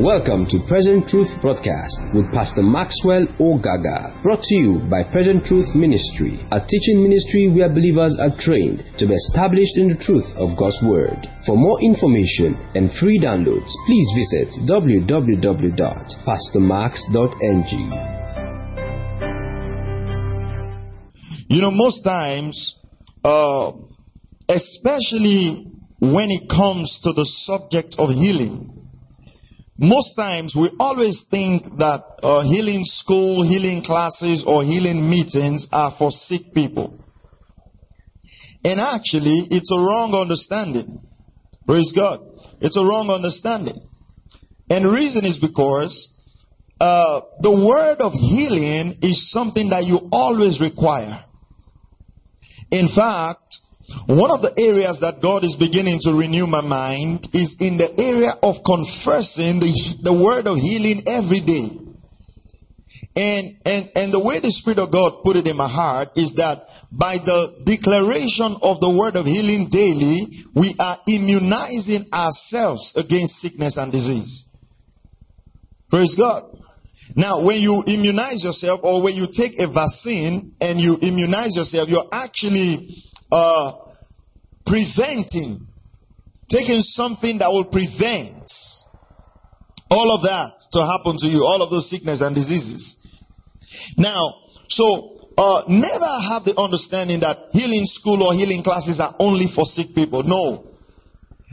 Welcome to Present Truth Broadcast with Pastor Maxwell Ogaga, brought to you by Present Truth Ministry, a teaching ministry where believers are trained to be established in the truth of God's Word. For more information and free downloads, please visit www.pastormax.ng. You know, most times, especially when it comes to the subject of healing, most times we always think that healing school, healing classes, or healing meetings are for sick people. And actually, it's a wrong understanding. Praise God. It's a wrong understanding. And the reason is because the word of healing is something that you always require. In fact, one of the areas that God is beginning to renew my mind is in the area of confessing the word of healing every day. And the way the Spirit of God put it in my heart is that by the declaration of the word of healing daily, we are immunizing ourselves against sickness and disease. Praise God. Now, when you immunize yourself, or when you take a vaccine and you immunize yourself, you're actually taking something that will prevent all of that to happen to you, all of those sickness and diseases. Now, so never have the understanding that healing school or healing classes are only for sick people. No.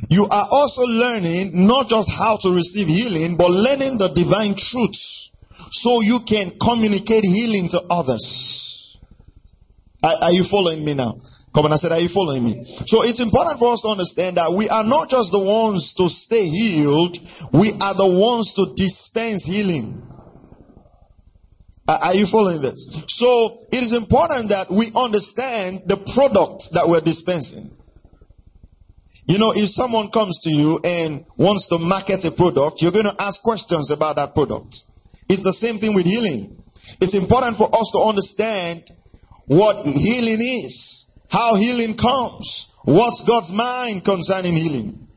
You are also learning not just how to receive healing, but learning the divine truths so you can communicate healing to others. Are you following me now? Come on, I said, are you following me? So it's important for us to understand that we are not just the ones to stay healed. We are the ones to dispense healing. Are you following this? So it is important that we understand the product that we're dispensing. You know, if someone comes to you and wants to market a product, you're going to ask questions about that product. It's the same thing with healing. It's important for us to understand what healing is. How healing comes. What's God's mind concerning healing?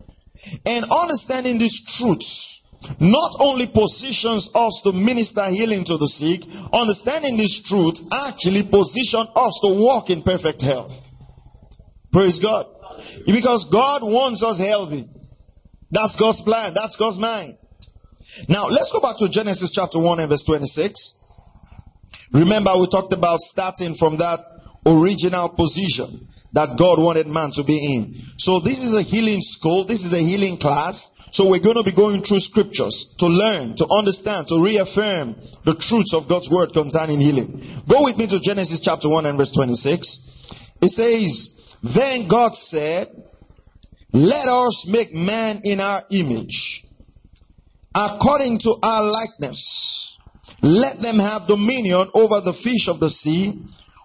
And understanding these truths not only positions us to minister healing to the sick, understanding these truths actually position us to walk in perfect health. Praise God. Because God wants us healthy. That's God's plan. That's God's mind. Now, let's go back to Genesis chapter 1 and verse 26. Remember, we talked about starting from that original position that God wanted man to be in. So this is a healing school. This is a healing class. So we're going to be going through scriptures to learn, to understand, to reaffirm the truths of God's word concerning healing. Go with me to Genesis chapter 1 and verse 26. It says, "Then God said, let us make man in our image, according to our likeness. Let them have dominion over the fish of the sea,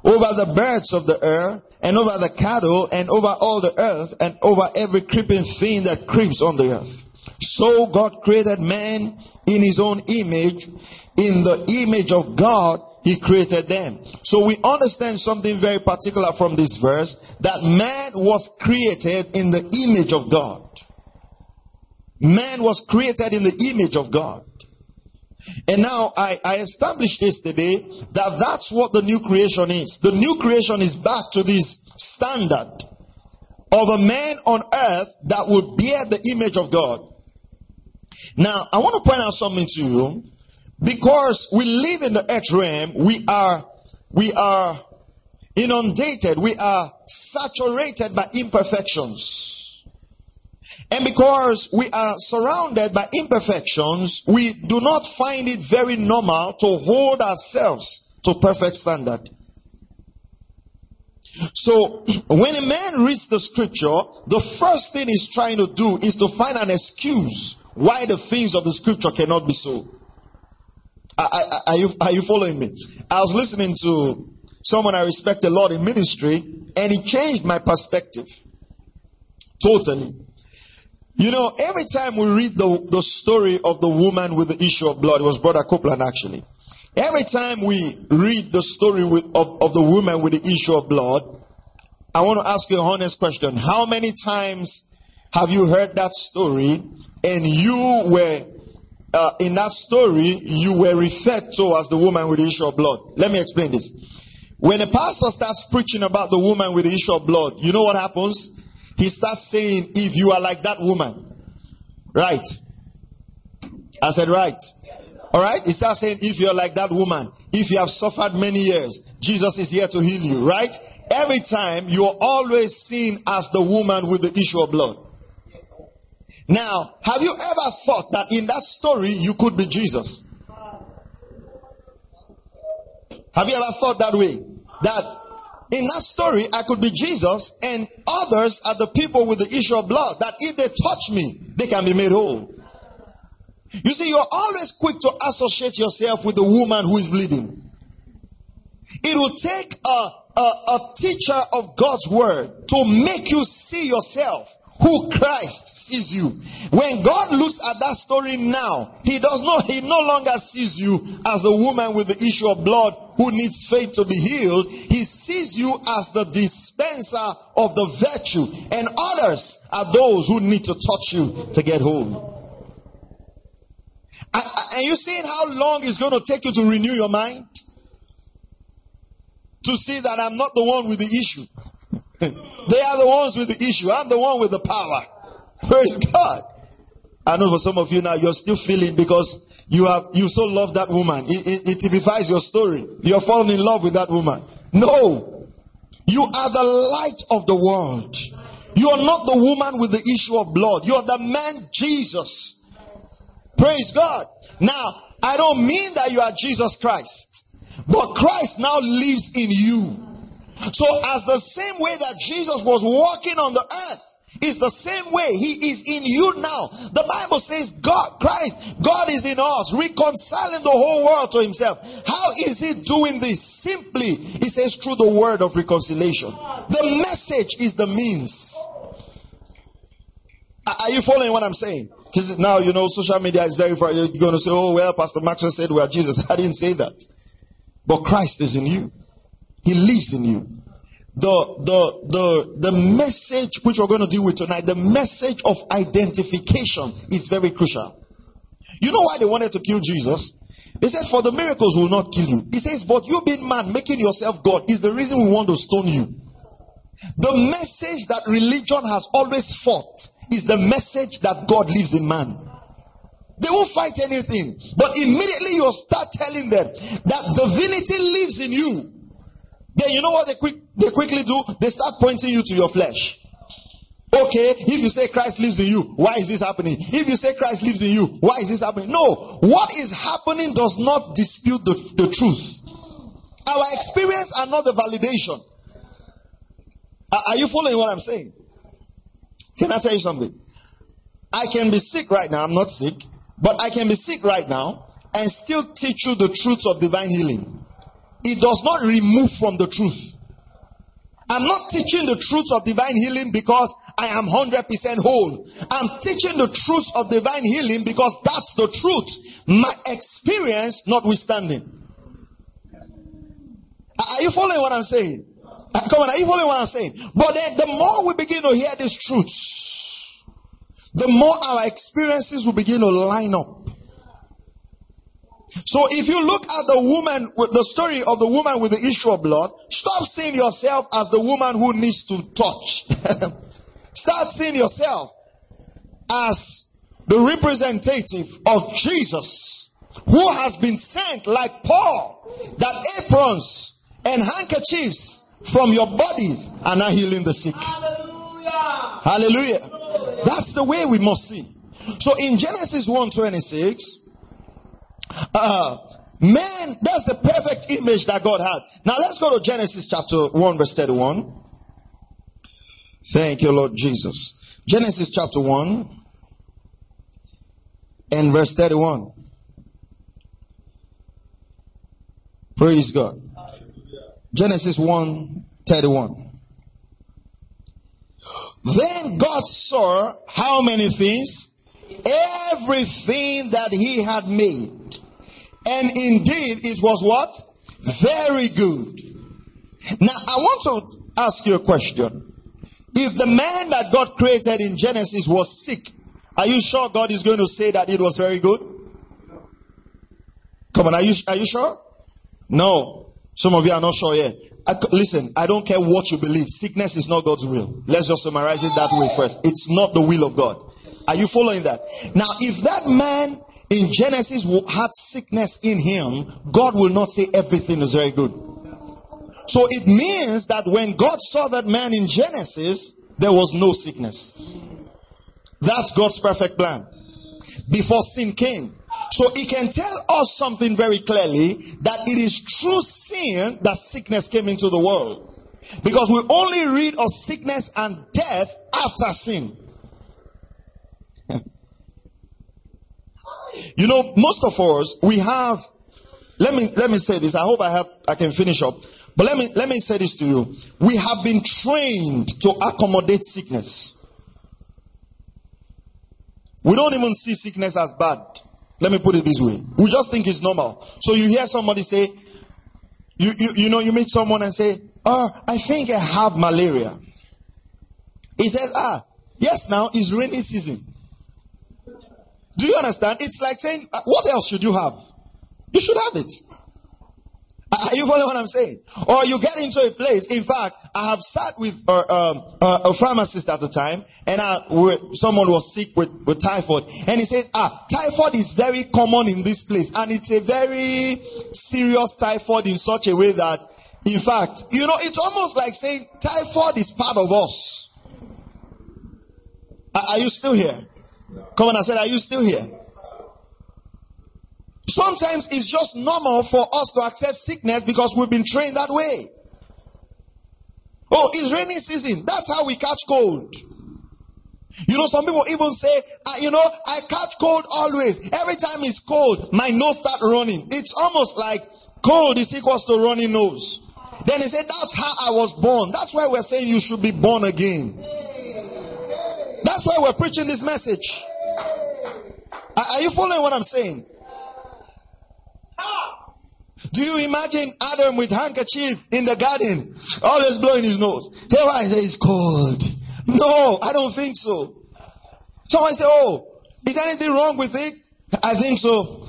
over the birds of the air, and over the cattle, and over all the earth, and over every creeping thing that creeps on the earth. So God created man in his own image. In the image of God, he created them." So we understand something very particular from this verse, that man was created in the image of God. Man was created in the image of God. And now I established yesterday that that's what the new creation is. The new creation is back to this standard of a man on earth that would bear the image of God. Now, I want to point out something to you. Because we live in the earth realm, we are inundated, we are saturated by imperfections. And because we are surrounded by imperfections, we do not find it very normal to hold ourselves to perfect standard. So, when a man reads the scripture, the first thing he's trying to do is to find an excuse why the things of the scripture cannot be so. Are you following me? I was listening to someone I respect a lot in ministry, and he changed my perspective. Totally. You know, every time we read the story of the woman with the issue of blood, it was Brother Copeland actually. Every time we read the story of the woman with the issue of blood, I want to ask you an honest question. How many times have you heard that story and you were in that story, you were referred to as the woman with the issue of blood. Let me explain this. When a pastor starts preaching about the woman with the issue of blood, you know what happens? He starts saying, if you are like that woman, right? I said, right. All right? He starts saying, if you're like that woman, if you have suffered many years, Jesus is here to heal you, right? Every time, you're always seen as the woman with the issue of blood. Now, have you ever thought that in that story, you could be Jesus? Have you ever thought that way? That in that story, I could be Jesus, and others are the people with the issue of blood, that if they touch me, they can be made whole. You see, you're always quick to associate yourself with the woman who is bleeding. It will take a teacher of God's word to make you see yourself who Christ sees you. When God looks at that story now, he no longer sees you as the woman with the issue of blood who needs faith to be healed. He sees you as the dispenser of the virtue, and others are those who need to touch you to get whole. Are you seeing how long it's going to take you to renew your mind? To see that I'm not the one with the issue. They are the ones with the issue. I'm the one with the power. Praise God. I know for some of you now, you're still feeling because you so love that woman. It typifies your story. You're falling in love with that woman. No. You are the light of the world. You are not the woman with the issue of blood. You are the man Jesus. Praise God. Now, I don't mean that you are Jesus Christ, but Christ now lives in you. So as the same way that Jesus was walking on the earth is the same way he is in you now. The Bible says God is in us, reconciling the whole world to himself. How is he doing this? Simply, he says, through the word of reconciliation. The message is the means. Are you following what I'm saying? Because now, you know, social media is very far. You're going to say, oh, well, Pastor Maxwell said we are Jesus. I didn't say that. But Christ is in you. He lives in you. The message which we're going to deal with tonight, the message of identification, is very crucial. You know why they wanted to kill Jesus? They said, for the miracles will not kill you. He says, but you being man, making yourself God, is the reason we want to stone you. The message that religion has always fought is the message that God lives in man. They won't fight anything, but immediately you'll start telling them that divinity lives in you. Then you know what they quickly do? They start pointing you to your flesh. Okay, if you say Christ lives in you, why is this happening? If you say Christ lives in you, why is this happening? No, what is happening does not dispute the truth. Our experience are not the validation. Are you following what I'm saying? Can I tell you something? I can be sick right now. I'm not sick, but I can be sick right now and still teach you the truths of divine healing. It does not remove from the truth. I'm not teaching the truth of divine healing because I am 100% whole. I'm teaching the truth of divine healing because that's the truth. My experience notwithstanding. Are you following what I'm saying? Come on, are you following what I'm saying? But then the more we begin to hear these truths, the more our experiences will begin to line up. So if you look at the woman with the story of the woman with the issue of blood, stop seeing yourself as the woman who needs to touch. Start seeing yourself as the representative of Jesus, who has been sent like Paul, that aprons and handkerchiefs from your bodies are now healing the sick. Hallelujah. Hallelujah. That's the way we must see. So in Genesis 1:26, man, that's the perfect image that God had. Now let's go to Genesis chapter 1 verse 31. Thank you, Lord Jesus. Genesis chapter 1 and verse 31. Praise God. Genesis 1:31. Then God saw how many things? Everything that he had made. And indeed, it was what? Very good. Now, I want to ask you a question. If the man that God created in Genesis was sick, are you sure God is going to say that it was very good? Come on, are you sure? No. Some of you are not sure yet. Listen, I don't care what you believe. Sickness is not God's will. Let's just summarize it that way first. It's not the will of God. Are you following that? Now, if that man in Genesis had sickness in him, God will not say everything is very good. So it means that when God saw that man in Genesis, there was no sickness. That's God's perfect plan before sin came. So it can tell us something very clearly, that it is through sin that sickness came into the world. Because we only read of sickness and death after sin. You know, most of us, we have, let me say this. I hope I can finish up. But let me say this to you. We have been trained to accommodate sickness. We don't even see sickness as bad. Let me put it this way. We just think it's normal. So you hear somebody say, you meet someone and say, "Oh, I think I have malaria." He says, yes, now it's rainy season. Do you understand? It's like saying, what else should you have? You should have it. Are you following what I'm saying? Or you get into a place. In fact, I have sat with a pharmacist at the time, and someone was sick with typhoid. And he says, typhoid is very common in this place. And it's a very serious typhoid in such a way that, in fact, you know, it's almost like saying typhoid is part of us. Are you still here? Come on, I said, are you still here? Sometimes it's just normal for us to accept sickness because we've been trained that way. Oh, it's rainy season. That's how we catch cold. You know, some people even say, I catch cold always. Every time it's cold, my nose starts running. It's almost like cold is equals to running nose. Then they say, that's how I was born. That's why we're saying you should be born again. That's why we're preaching this message. Are you following what I'm saying? Do you imagine Adam with handkerchief in the garden, always blowing his nose? Here I say it's cold. No, I don't think so. Someone say, "Oh, is anything wrong with it?" I think so.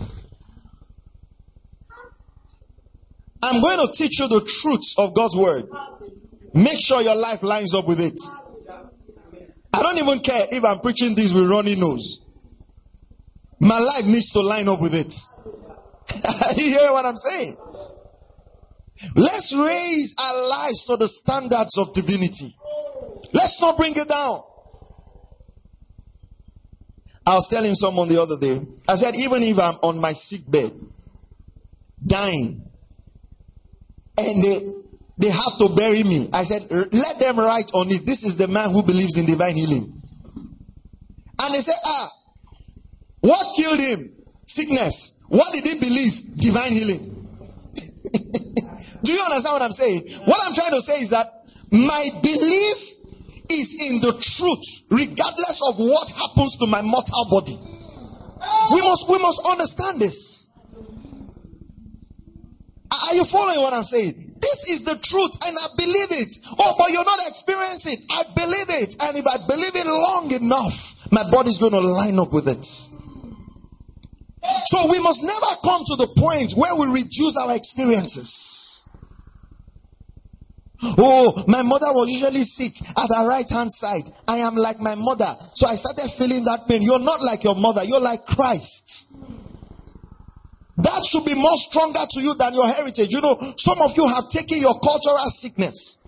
I'm going to teach you the truths of God's word. Make sure your life lines up with it. I don't even care if I'm preaching this with runny nose. My life needs to line up with it. You hear what I'm saying? Let's raise our lives to the standards of divinity. Let's not bring it down. I was telling someone the other day, I said, even if I'm on my sick bed, dying, and they have to bury me. I said, let them write on it, this is the man who believes in divine healing. And they said, what killed him? Sickness. What did he believe? Divine healing. Do you understand what I'm saying? What I'm trying to say is that my belief is in the truth, regardless of what happens to my mortal body. We must understand this. Are you following what I'm saying? This is the truth, and I believe it. Oh, but you're not experiencing it. I believe it. And if I believe it long enough, my body's going to line up with it. So we must never come to the point where we reduce our experiences. Oh, my mother was usually sick at her right hand side. I am like my mother. So I started feeling that pain. You're not like your mother. You're like Christ. That should be more stronger to you than your heritage. You know, some of you have taken your cultural sickness.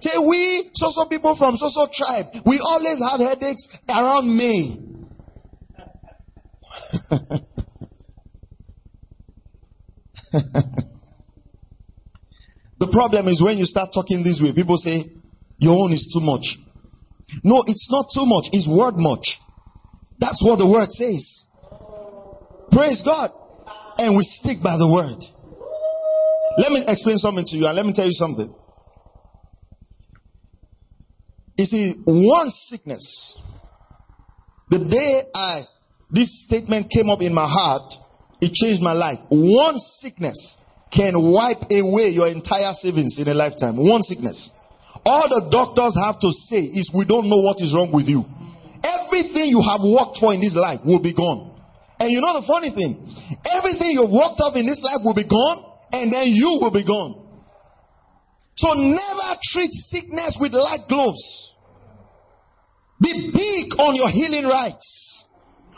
Say, we, so-so people from so-so tribe, we always have headaches around May. The problem is when you start talking this way, people say, your own is too much. No, it's not too much. It's word much. That's what the word says. Praise God. And we stick by the word. Let me explain something to you, and let me tell you something. You see, one sickness, the day this statement came up in my heart, it changed my life. One sickness can wipe away your entire savings in a lifetime. One sickness. All the doctors have to say is, we don't know what is wrong with you. Everything you have worked for in this life will be gone. And you know the funny thing, everything you've worked up in this life will be gone, and then you will be gone. So never treat sickness with light gloves. Be big on your healing rights.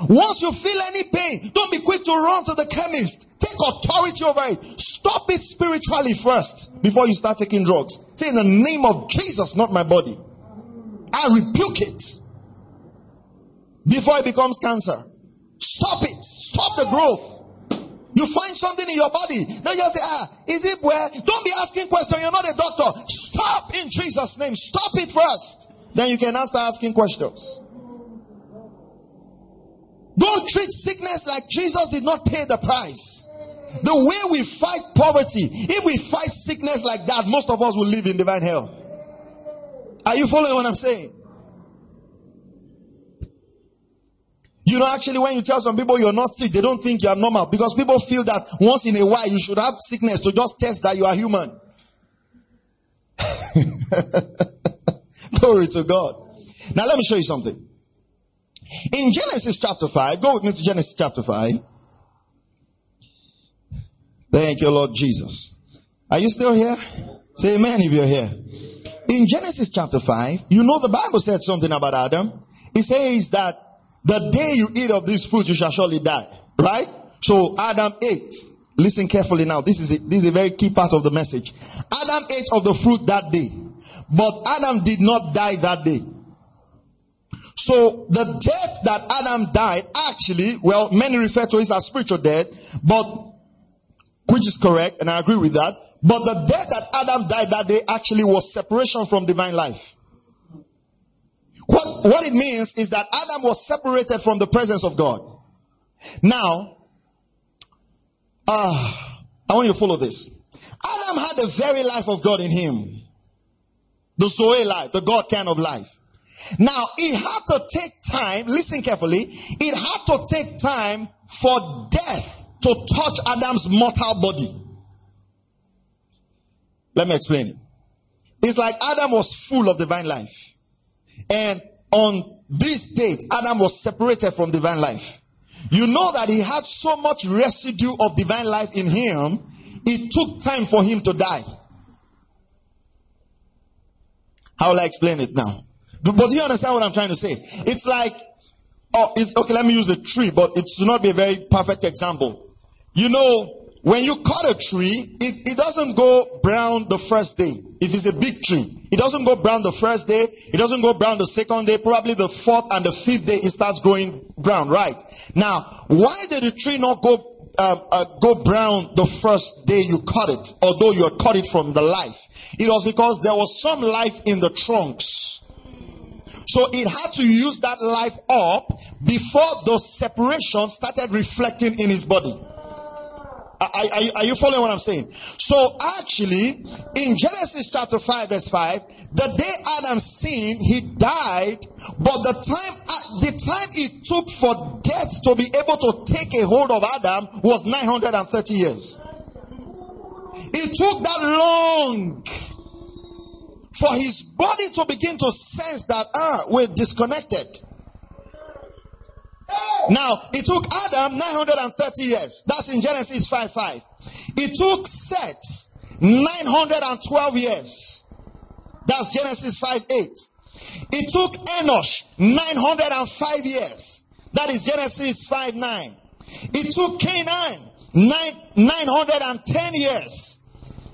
Once you feel any pain, don't be quick to run to the chemist. Take authority over it. Stop it spiritually first before you start taking drugs. Say, in the name of Jesus, not my body, I rebuke it before it becomes cancer. Stop it. Stop the growth. You find something in your body. Then you say, is it where? Don't be asking questions. You're not a doctor. Stop in Jesus' name. Stop it first. Then you can start asking questions. Don't treat sickness like Jesus did not pay the price. The way we fight poverty, if we fight sickness like that, most of us will live in divine health. Are you following what I'm saying? You know, actually, when you tell some people you're not sick, they don't think you're normal, because people feel that once in a while you should have sickness to just test that you are human. Glory to God. Now, let me show you something. In Genesis chapter 5, go with me to Genesis chapter 5. Thank you, Lord Jesus. Are you still here? Say amen if you're here. In Genesis chapter 5, you know the Bible said something about Adam. It says that the day you eat of this fruit, you shall surely die. Right? So Adam ate. Listen carefully now. This is a very key part of the message. Adam ate of the fruit that day. But Adam did not die that day. So the death that Adam died, actually, well, many refer to it as spiritual death, but which is correct, and I agree with that. But the death that Adam died that day actually was separation from divine life. What it means is that Adam was separated from the presence of God. Now, I want you to follow this. Adam had the very life of God in him. The Zoe life, the God kind of life. Now, it had to take time, listen carefully, it had to take time for death to touch Adam's mortal body. Let me explain it. It's like Adam was full of divine life. And on this date, Adam was separated from divine life. You know that he had so much residue of divine life in him, it took time for him to die. How will I explain it now? But do you understand what I'm trying to say? It's like, okay, let me use a tree, but it should not be a very perfect example. You know, when you cut a tree, it doesn't go brown the first day. If it's a big tree, it doesn't go brown the first day. It doesn't go brown the second day. Probably the fourth and the fifth day, it starts going brown, right? Now, why did the tree not go brown the first day you cut it, although you had cut it from the life? It was because there was some life in the trunks. So it had to use that life up before those separations started reflecting in his body. Are you following what I'm saying? So actually, in Genesis chapter 5 verse 5, the day Adam sinned, he died, but the time it took for death to be able to take a hold of Adam was 930 years. It took that long for his body to begin to sense that, we're disconnected. Now, it took Adam 930 years. That's in Genesis 5:5. It took Seth 912 years. That's Genesis 5:8. It took Enosh 905 years. That is Genesis 5:9. It took Cainan 910 years.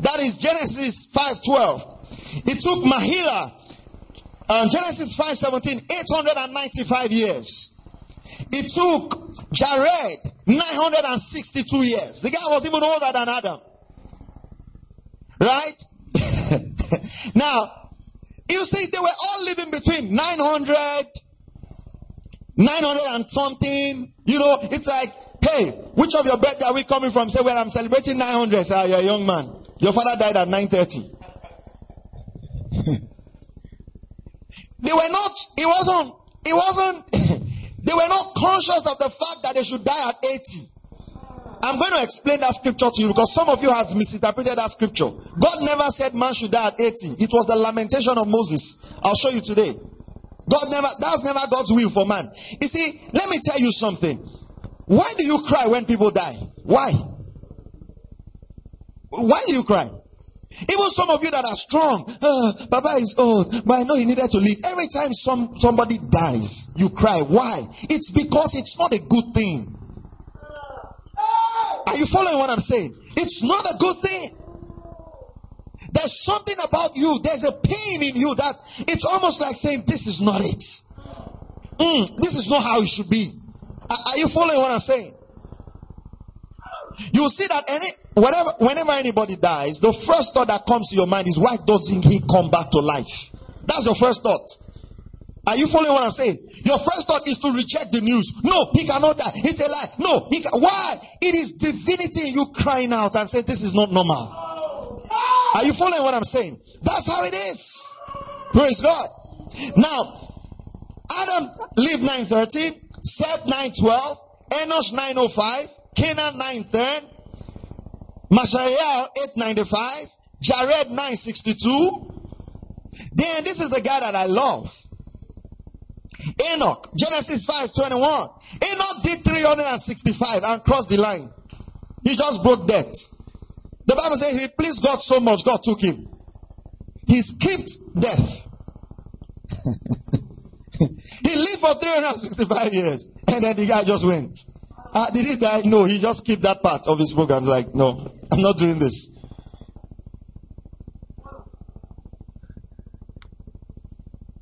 That is Genesis 5:12. It took Mahila, Genesis 5:17, 895 years. It took Jared 962 years. The guy was even older than Adam. Right? Now, you see, they were all living between 900 and something. You know, it's like, hey, which of your birthday are we coming from? Say, well, I'm celebrating 900. Say, you're a young man. Your father died at 930. They were not, they were not conscious of the fact that they should die at 80. I'm going to explain that scripture to you, because some of you have misinterpreted that scripture. God never said man should die at 80. It was the lamentation of Moses. I'll show you today. That's never God's will for man. You see, let me tell you something. Why do you cry when people die? Why? Why do you cry? Even some of you that are strong, Baba is old, but I know he needed to leave. Every time somebody dies, you cry. Why? It's because it's not a good thing. Are you following what I'm saying? It's not a good thing. There's something about you. There's a pain in you that it's almost like saying, this is not it. This is not how it should be. Are you following what I'm saying? You see that whenever anybody dies, the first thought that comes to your mind is, why doesn't he come back to life? That's your first thought. Are you following what I'm saying? Your first thought is to reject the news. No, he cannot die. It's a lie. No, he can. Why? It is divinity in you crying out and saying, this is not normal. Are you following what I'm saying? That's how it is. Praise God. Now, Adam lived 930. Seth 912, Enosh 905, Cainan 910, Mashael 895, Jared 962. Then this is the guy that I love. Enoch, Genesis 5:21. Enoch did 365 and crossed the line. He just broke death. The Bible says he pleased God so much, God took him. He skipped death. He lived for 365 years, and then the guy just went. Did he die? No, he just skipped that part of his program. Like, no, I'm not doing this.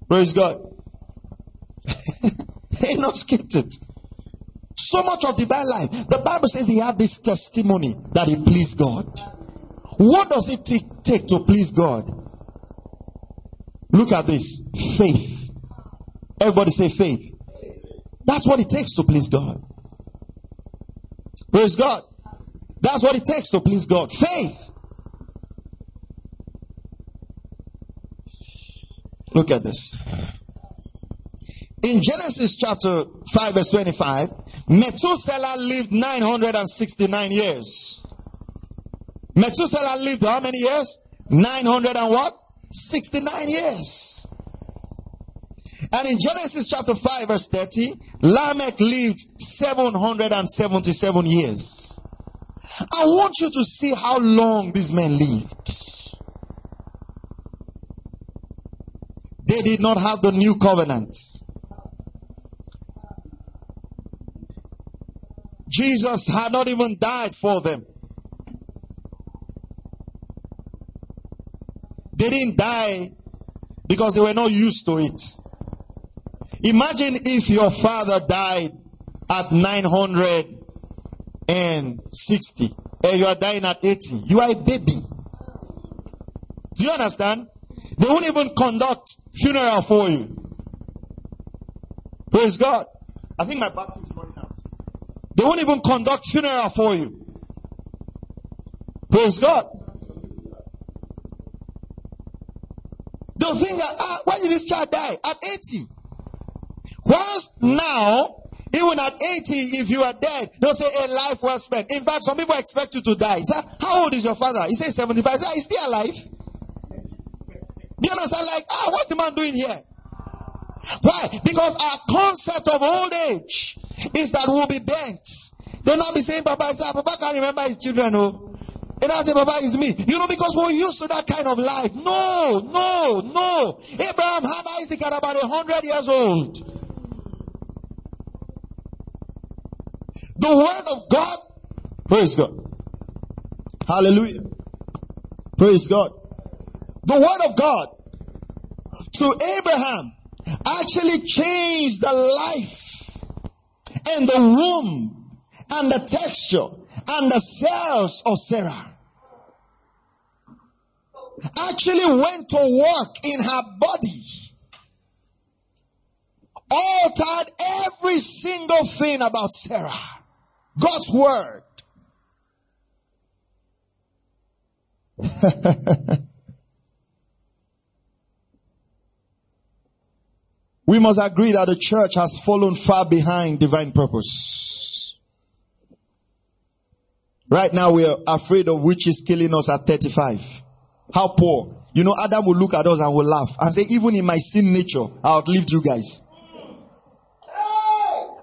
Praise God. He not skipped it. So much of the bad life. The Bible says he had this testimony that he pleased God. What does it take to please God? Look at this. Faith. Everybody say faith. That's what it takes to please God. Praise God. That's what it takes to please God. Faith. Look at this. In Genesis chapter 5 verse 25, Methuselah lived 969 years. Methuselah lived how many years? 69 years. And in Genesis chapter 5 verse 30, Lamech lived 777 years. I want you to see how long these men lived. They did not have the new covenant. Jesus had not even died for them. They didn't die because they were not used to it. Imagine if your father died at 960 and you are dying at 80. You are a baby. Do you understand? They won't even conduct funeral for you. Praise God. I think my battery is running out. They won't even conduct funeral for you. Praise God. They'll think that, why did this child die at 80? Whilst now, even at 80, if you are dead, they'll say a life well spent. In fact, some people expect you to die. Say, how old is your father? He says 75. Say, he's still alive. Do you understand? Like, what's the man doing here? Why? Because our concept of old age is that we'll be bent. They'll not be saying, Papa can't remember his children. Oh. And I say, Papa, it's me. You know, because we're used to that kind of life. No. Abraham had Isaac at about 100 years old. The word of God. Praise God. Hallelujah. Praise God. The word of God to Abraham actually changed the life and the womb and the texture and the cells of Sarah. Actually went to work in her body. Altered every single thing about Sarah. God's word. We must agree that the church has fallen far behind divine purpose. Right now we are afraid of witches killing us at 35. How poor. You know, Adam will look at us and will laugh and say, even in my sin nature, I outlived you guys.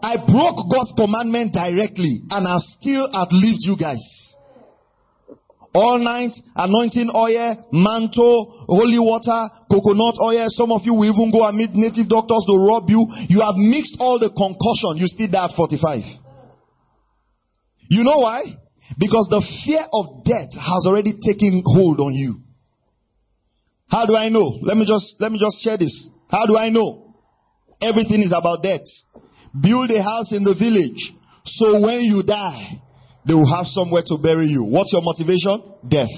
I broke God's commandment directly and I still outlived you guys. All night, anointing oil, mantle, holy water, coconut oil. Some of you will even go and meet native doctors to rob you. You have mixed all the concussion. You still die at 45. You know why? Because the fear of death has already taken hold on you. How do I know? Let me just share this. How do I know? Everything is about death. Build a house in the village, so when you die, they will have somewhere to bury you. What's your motivation? Death.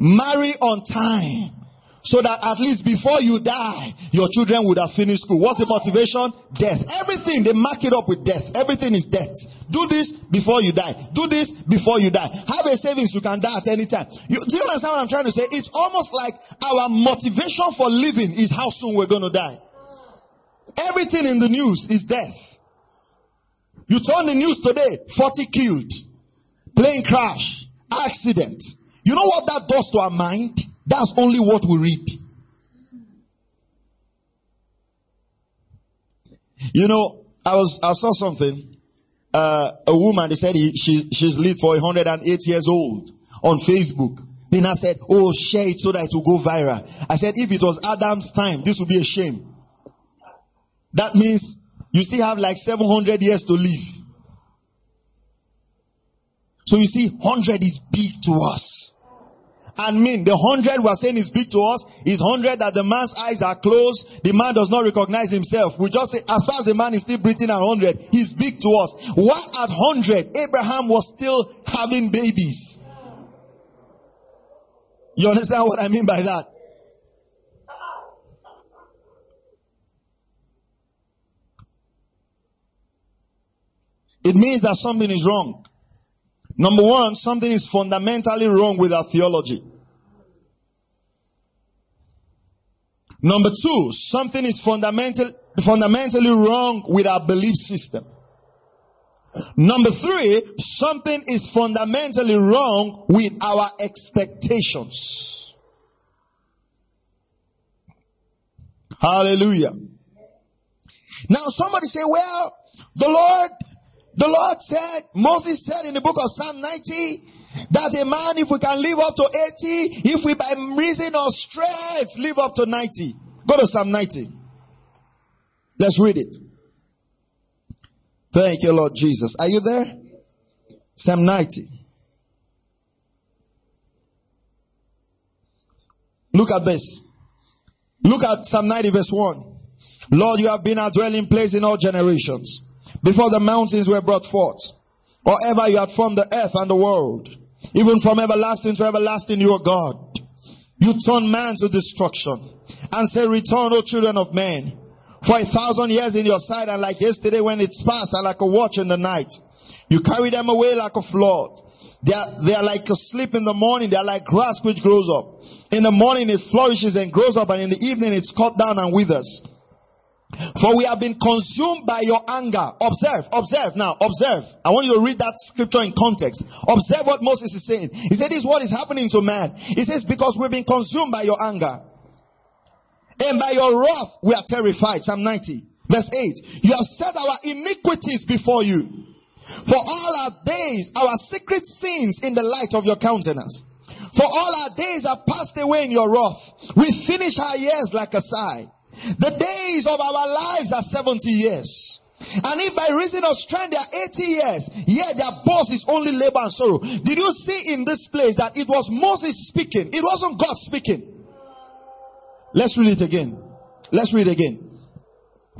Marry on time, so that at least before you die, your children would have finished school. What's the motivation? Death. Everything, they mark it up with death. Everything is death. Do this before you die. Do this before you die. Have a savings, you can die at any time. Do you understand what I'm trying to say? It's almost like our motivation for living is how soon we're going to die. Everything in the news is death. You turn the news today, 40 killed. Plane crash, accident. You know what that does to our mind? That's only what we read. You know, I saw something. A woman, they said she's lived for 108 years old on Facebook. Then I said, oh, share it so that it will go viral. I said, if it was Adam's time, this would be a shame. That means you still have like 700 years to live. So you see, 100 is big to us. And mean, the 100 we're saying is big to us is 100 that the man's eyes are closed. The man does not recognize himself. We just say, as far as the man is still breathing at 100, he's big to us. Why at 100, Abraham was still having babies? You understand what I mean by that? It means that something is wrong. Number one, something is fundamentally wrong with our theology. Number two, something is fundamentally wrong with our belief system. Number three, something is fundamentally wrong with our expectations. Hallelujah. Now somebody say, well, the Lord said, Moses said in the book of Psalm 90, that a man, if we can live up to 80, if we by reason of strength live up to 90. Go to Psalm 90. Let's read it. Thank you, Lord Jesus. Are you there? Psalm 90. Look at this. Look at Psalm 90 verse 1. Lord, you have been our dwelling place in all generations. Before the mountains were brought forth, or ever you had formed the earth and the world, even from everlasting to everlasting, you are God. You turn man to destruction and say, return, O children of men, for 1,000 years in your sight, and like yesterday when it's past, and like a watch in the night. You carry them away like a flood. They are like a sleep in the morning. They are like grass which grows up. In the morning it flourishes and grows up, and in the evening it's cut down and withers. For we have been consumed by your anger. Observe. I want you to read that scripture in context. Observe what Moses is saying. He said this is what is happening to man. He says, because we've been consumed by your anger. And by your wrath, we are terrified. Psalm 90, verse 8. You have set our iniquities before you. For all our days, our secret sins in the light of your countenance. For all our days have passed away in your wrath. We finish our years like a sigh. The days of our lives are 70 years. And if by reason of strength they are 80 years, yet their boast is only labor and sorrow. Did you see in this place that it was Moses speaking? It wasn't God speaking. Let's read it again.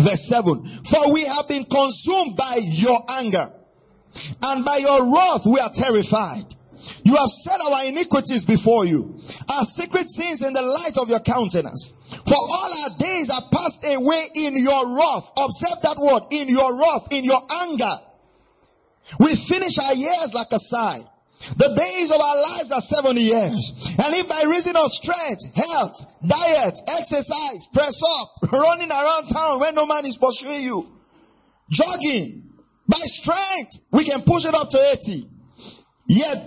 Verse 7. For we have been consumed by your anger, and by your wrath we are terrified. You have set our iniquities before you, our secret sins in the light of your countenance. For all our days are passed away in your wrath. Observe that word, in your wrath, in your anger. We finish our years like a sigh. The days of our lives are 70 years. And if by reason of strength, health, diet, exercise, press up, running around town when no man is pursuing you, jogging, by strength, we can push it up to 80. Yet,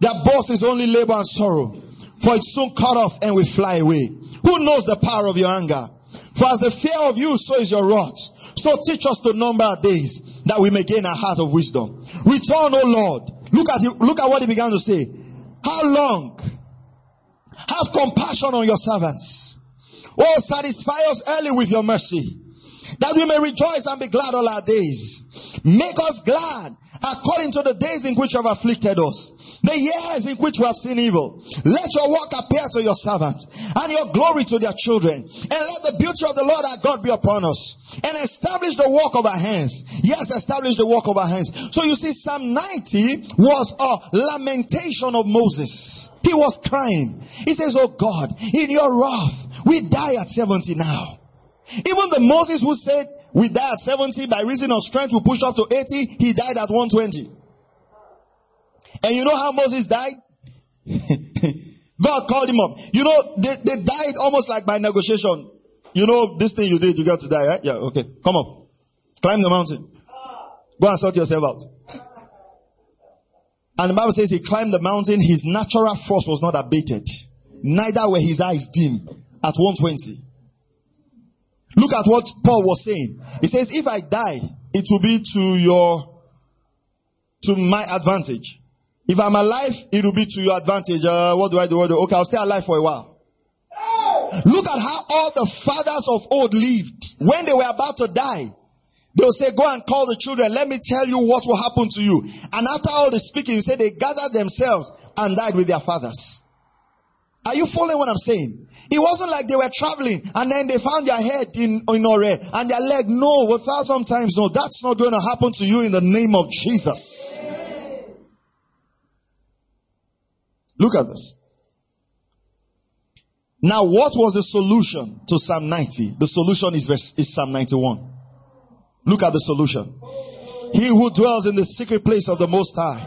their boast is only labor and sorrow, for it's soon cut off and we fly away. Who knows the power of your anger? For as the fear of you, so is your wrath. So teach us to number our days, that we may gain a heart of wisdom. Return, O Lord. Look at what he began to say. How long? Have compassion on your servants. Oh, satisfy us early with your mercy, that we may rejoice and be glad all our days. Make us glad according to the days in which you have afflicted us, the years in which we have seen evil. Let your work appear to your servants, and your glory to their children. And let the beauty of the Lord our God be upon us, and establish the work of our hands. Yes, establish the work of our hands. So you see, Psalm 90 was a lamentation of Moses. He was crying. He says, oh God, in your wrath, we die at 70 now. Even the Moses who said, we die at 70, by reason of strength we push up to 80, he died at 120. And you know how Moses died? God called him up. You know, they died almost like by negotiation. You know, this thing you did, you got to die, right? Yeah, okay. Come up. Climb the mountain. Go and sort yourself out. And the Bible says he climbed the mountain. His natural force was not abated. Neither were his eyes dim at 120. Look at what Paul was saying. He says, if I die, it will be to my advantage. If I'm alive, it will be to your advantage. What do I do? Okay, I'll stay alive for a while. Look at how all the fathers of old lived. When they were about to die, they'll say, go and call the children. Let me tell you what will happen to you. And after all the speaking, you say they gathered themselves and died with their fathers. Are you following what I'm saying? It wasn't like they were traveling and then they found their head in Oreh and their leg. No, 1,000 times no. That's not going to happen to you in the name of Jesus. Look at this. Now, what was the solution to Psalm 90? The solution is Psalm 91. Look at the solution. He who dwells in the secret place of the Most High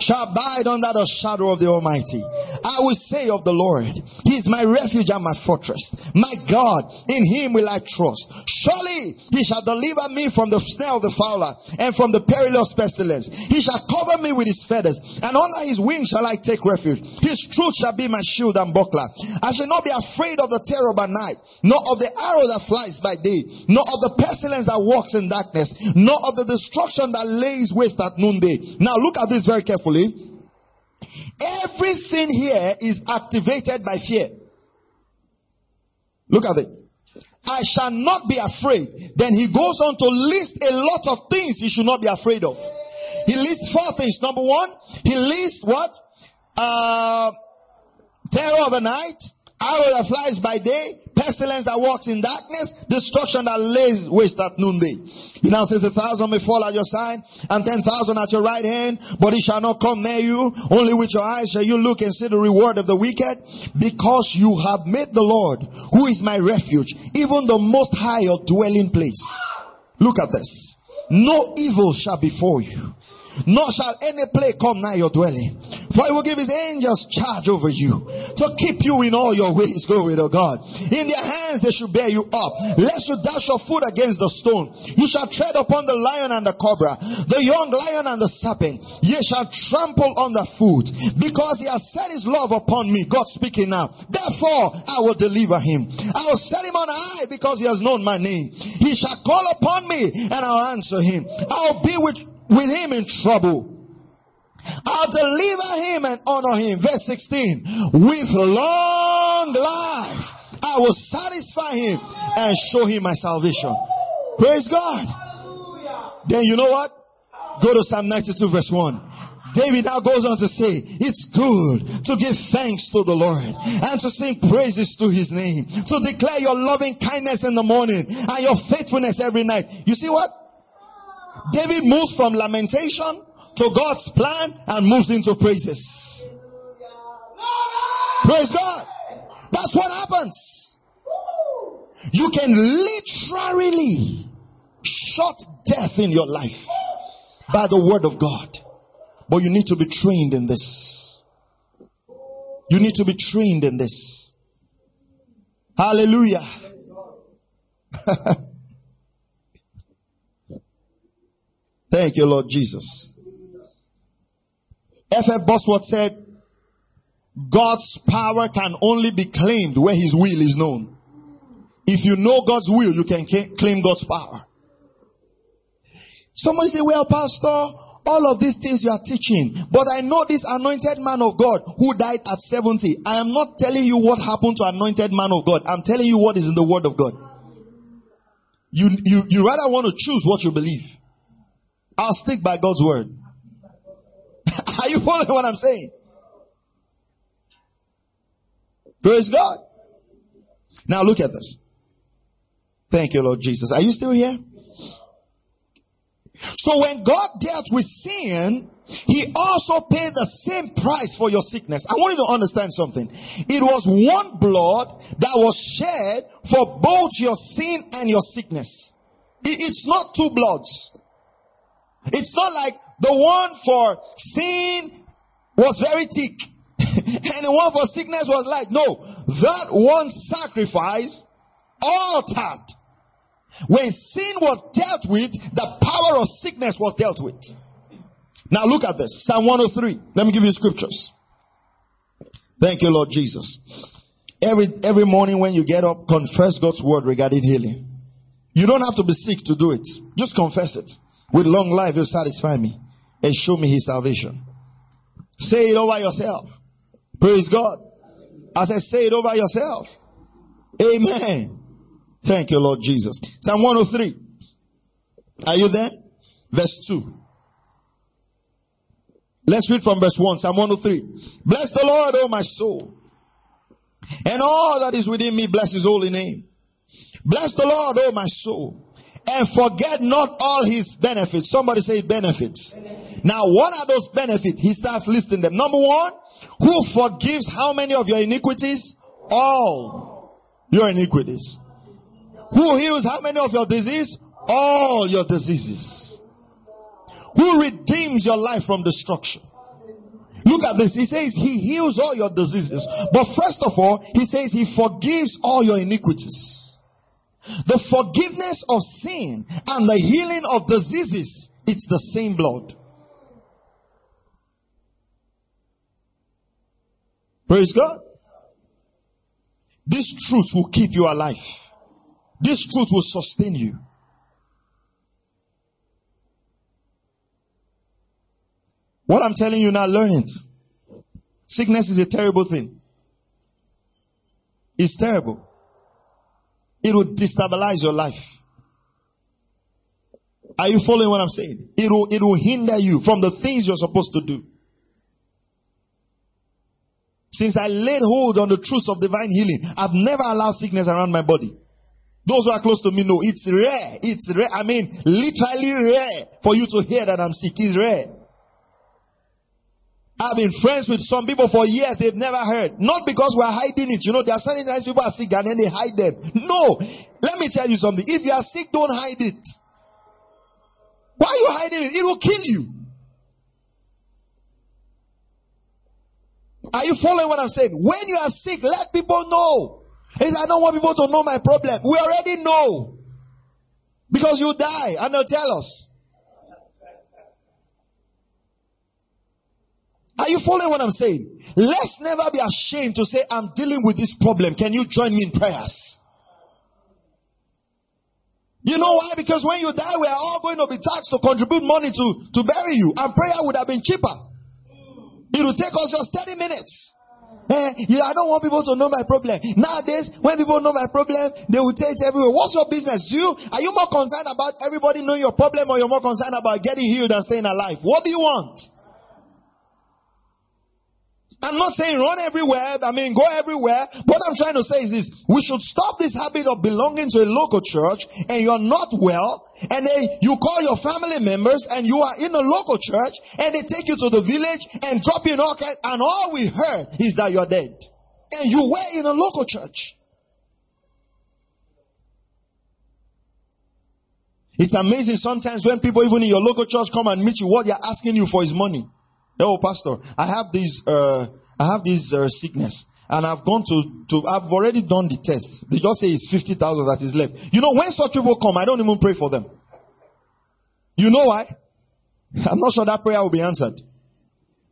shall abide under the shadow of the Almighty. I will say of the Lord, He is my refuge and my fortress. My God, in Him will I trust. Surely He shall deliver me from the snare of the fowler and from the perilous pestilence. He shall cover me with His feathers, and under His wings shall I take refuge. His truth shall be my shield and buckler. I shall not be afraid of the terror by night, nor of the arrow that flies by day, nor of the pestilence that walks in darkness, nor of the destruction that lays waste at noonday. Now look at this very carefully. Everything here is activated by fear. Look at it. I shall not be afraid. Then he goes on to list a lot of things he should not be afraid of. He lists 4 things. Number one, he lists what? Terror of the night, arrow that flies by day, pestilence that walks in darkness, destruction that lays waste at noonday. He now says, 1,000 may fall at your side and 10,000 at your right hand, but it shall not come near you. Only with your eyes shall you look and see the reward of the wicked, because you have made the Lord, who is my refuge, even the Most High, your dwelling place. Look at this. No evil shall befall you, nor shall any plague come nigh your dwelling. For he will give his angels charge over you to keep you in all your ways. Glory to God. In their hands they should bear you up, lest you dash your foot against the stone. You shall tread upon the lion and the cobra, the young lion and the serpent. Ye shall trample on the foot, because he has set his love upon me. God speaking now. Therefore I will deliver him. I will set him on high, because he has known my name. He shall call upon me, and I'll answer him. I will be with him in trouble. I'll deliver him and honor him. Verse 16. With long life I will satisfy him and show him my salvation. Praise God. Then you know what? Go to Psalm 92 verse 1. David now goes on to say, it's good to give thanks to the Lord and to sing praises to his name, to declare your loving kindness in the morning and your faithfulness every night. You see what? David moves from lamentation to God's plan and moves into praises. Praise God. That's what happens. You can literally shut death in your life by the word of God. But you need to be trained in this. You need to be trained in this. Hallelujah. Thank you, Lord Jesus. F.F. Bosworth said, God's power can only be claimed where his will is known. If you know God's will, you can claim God's power. Somebody say, well, pastor, all of these things you are teaching, but I know this anointed man of God who died at 70. I am not telling you what happened to anointed man of God. I'm telling you what is in the word of God. You rather want to choose what you believe. I'll stick by God's word. Are you following what I'm saying? Praise God. Now look at this. Thank you, Lord Jesus. Are you still here? So when God dealt with sin, he also paid the same price for your sickness. I want you to understand something. It was one blood that was shed for both your sin and your sickness. It's not two bloods. It's not like the one for sin was very thick and the one for sickness was light. No, that one sacrifice altered. When sin was dealt with, the power of sickness was dealt with. Now look at this. Psalm 103. Let me give you scriptures. Thank you, Lord Jesus. Every morning when you get up, confess God's word regarding healing. You don't have to be sick to do it. Just confess it. With long life, he'll satisfy me and show me his salvation. Say it over yourself. Praise God. As I say it over yourself. Amen. Thank you, Lord Jesus. Psalm 103. Are you there? Verse 2. Let's read from verse 1. Psalm 103. Bless the Lord, O my soul. And all that is within me, bless his holy name. Bless the Lord, O my soul. And forget not all his benefits. Somebody say benefits. Benefits. Now, what are those benefits? He starts listing them. Number one, who forgives how many of your iniquities? All your iniquities. Who heals how many of your disease? All your diseases. Who redeems your life from destruction? Look at this. He says he heals all your diseases. But first of all, he says he forgives all your iniquities. The forgiveness of sin and the healing of diseases, it's the same blood. Praise God. This truth will keep you alive. This truth will sustain you. What I'm telling you now, learn it. Sickness is a terrible thing. It's terrible. It will destabilize your life. Are you following what I'm saying? It will hinder you from the things you're supposed to do. Since I laid hold on the truths of divine healing, I've never allowed sickness around my body. Those who are close to me know it's rare. It's rare. I mean, literally rare for you to hear that I'm sick. It's rare. I've been friends with some people for years. They've never heard. Not because we're hiding it. You know, there are certain times people are sick and then they hide them. No. Let me tell you something. If you are sick, don't hide it. Why are you hiding it? It will kill you. Are you following what I'm saying? When you are sick, let people know. He said, I don't want people to know my problem. We already know. Because you die and they'll tell us. Are you following what I'm saying? Let's never be ashamed to say, I'm dealing with this problem. Can you join me in prayers? You know why? Because when you die, we are all going to be taxed to contribute money to bury you. And prayer would have been cheaper. It will take us just 30 minutes. I don't want people to know my problem. Nowadays, when people know my problem, they will tell it everywhere. What's your business? Are you more concerned about everybody knowing your problem, or you're more concerned about getting healed and staying alive? What do you want? I'm not saying run everywhere. I mean, go everywhere. What I'm trying to say is this. We should stop this habit of belonging to a local church and you're not well. And then you call your family members and you are in a local church and they take you to the village and drop you in all kinds. And all we heard is that you're dead. And you were in a local church. It's amazing sometimes when people even in your local church come and meet you, what they're asking you for is money. Oh, pastor, I have this sickness and I've gone to I've already done the test. They just say it's 50,000 that is left. You know, when such people come, I don't even pray for them. You know why? I'm not sure that prayer will be answered.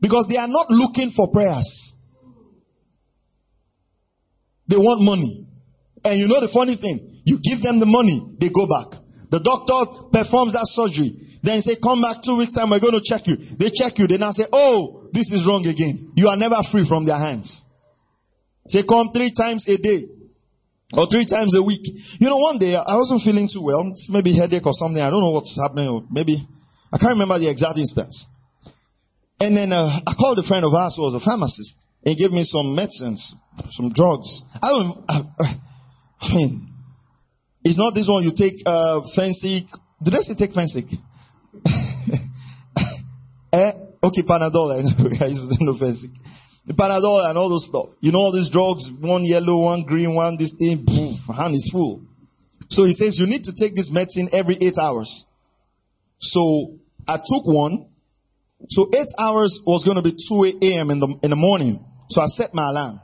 Because they are not looking for prayers. They want money. And you know the funny thing, you give them the money, they go back. The doctor performs that surgery. Then say, come back 2 weeks time, we're going to check you. They check you. They now say, oh, this is wrong again. You are never free from their hands. Say, come 3 times a day or 3 times a week. You know, one day I wasn't feeling too well. It's maybe headache or something. I don't know what's happening. Or maybe I can't remember the exact instance. And then I called a friend of ours who was a pharmacist and gave me some medicines, some drugs. I mean, it's not this one you take, Fensic. Did I say take Fensic? Okay, Panadol. I know, I used to know Fensic. Panadol and all those stuff. You know all these drugs, one yellow, one green, one this thing, my hand is full. So he says, you need to take this medicine every 8 hours. So I took one. So 8 hours was going to be 2 a.m. in the morning. So I set my alarm.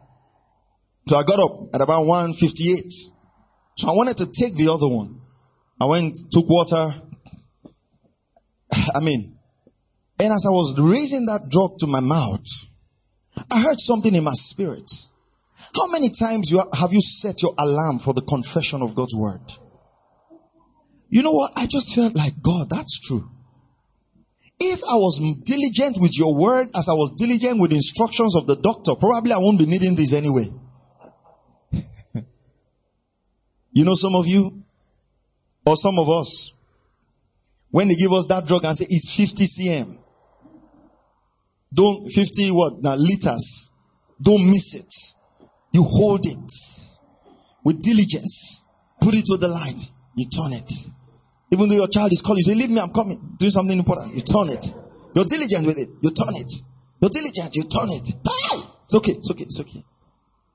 So I got up at about 1:58. So I wanted to take the other one. I went, took water. And as I was raising that drug to my mouth, I heard something in my spirit. How many times have you set your alarm for the confession of God's word? You know what? I just felt like, God, that's true. If I was diligent with your word as I was diligent with instructions of the doctor, probably I won't be needing this anyway. You know, some of you or some of us, when they give us that drug and say it's 50 cm. Don't 50 what? Now liters. Don't miss it. You hold it with diligence. Put it to the light. You turn it. Even though your child is calling, you say, leave me, I'm coming. Do something important. You turn it. You're diligent with it. You turn it. You're diligent. You turn it. It's okay. It's okay. It's okay.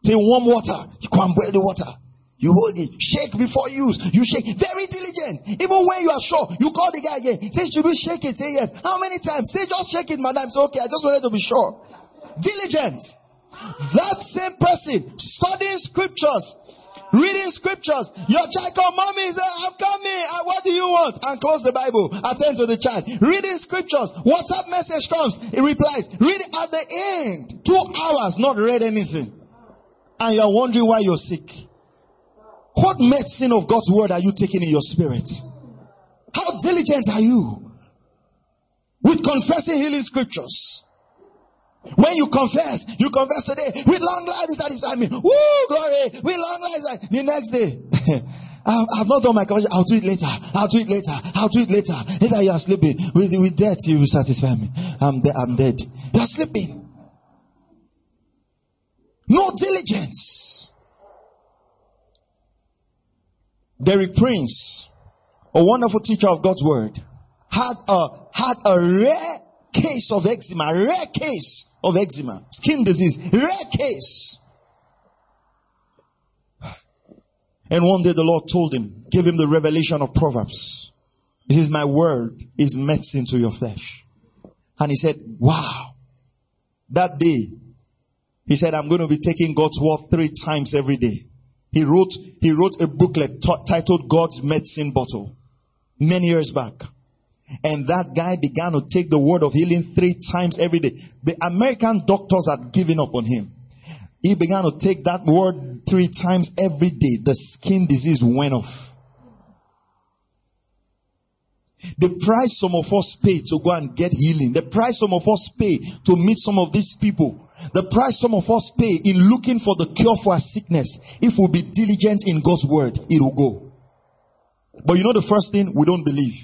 Say warm water. You can't boil the water. You hold it. Shake before use. You shake. Very diligent. Even when you are sure, you call the guy again. Say, should we shake it? Say yes. How many times? Say, just shake it, madam. Say, okay, I just wanted to be sure. Diligence. That same person studying scriptures. Reading scriptures. Your child call, mommy, say, I'm coming. What do you want? And close the Bible. Attend to the child. Reading scriptures. WhatsApp message comes. It replies. Read it at the end. 2 hours, not read anything. And you're wondering why you're sick. What medicine of God's word are you taking in your spirit? How diligent are you with confessing healing scriptures? When you confess today, with long life is satisfied me. Woo, glory, with long life is satisfied. The next day, I've not done my confession. I'll do it later. I'll do it later. I'll do it later. Later you are sleeping. With death you will satisfy me. I'm dead. You are sleeping. No diligence. Derek Prince, a wonderful teacher of God's word, had a rare case of eczema, skin disease, And one day the Lord told him, gave him the revelation of Proverbs. He says, my word is medicine to your flesh. And he said, wow. That day, he said, I'm going to be taking God's word 3 times every day. He wrote a booklet titled God's Medicine Bottle many years back. And that guy began to take the word of healing 3 times every day. The American doctors had given up on him. He began to take that word 3 times every day. The skin disease went off. The price some of us pay to go and get healing. The price some of us pay to meet some of these people. The price some of us pay in looking for the cure for our sickness. If we'll be diligent in God's word, it will go. But you know the first thing? We don't believe.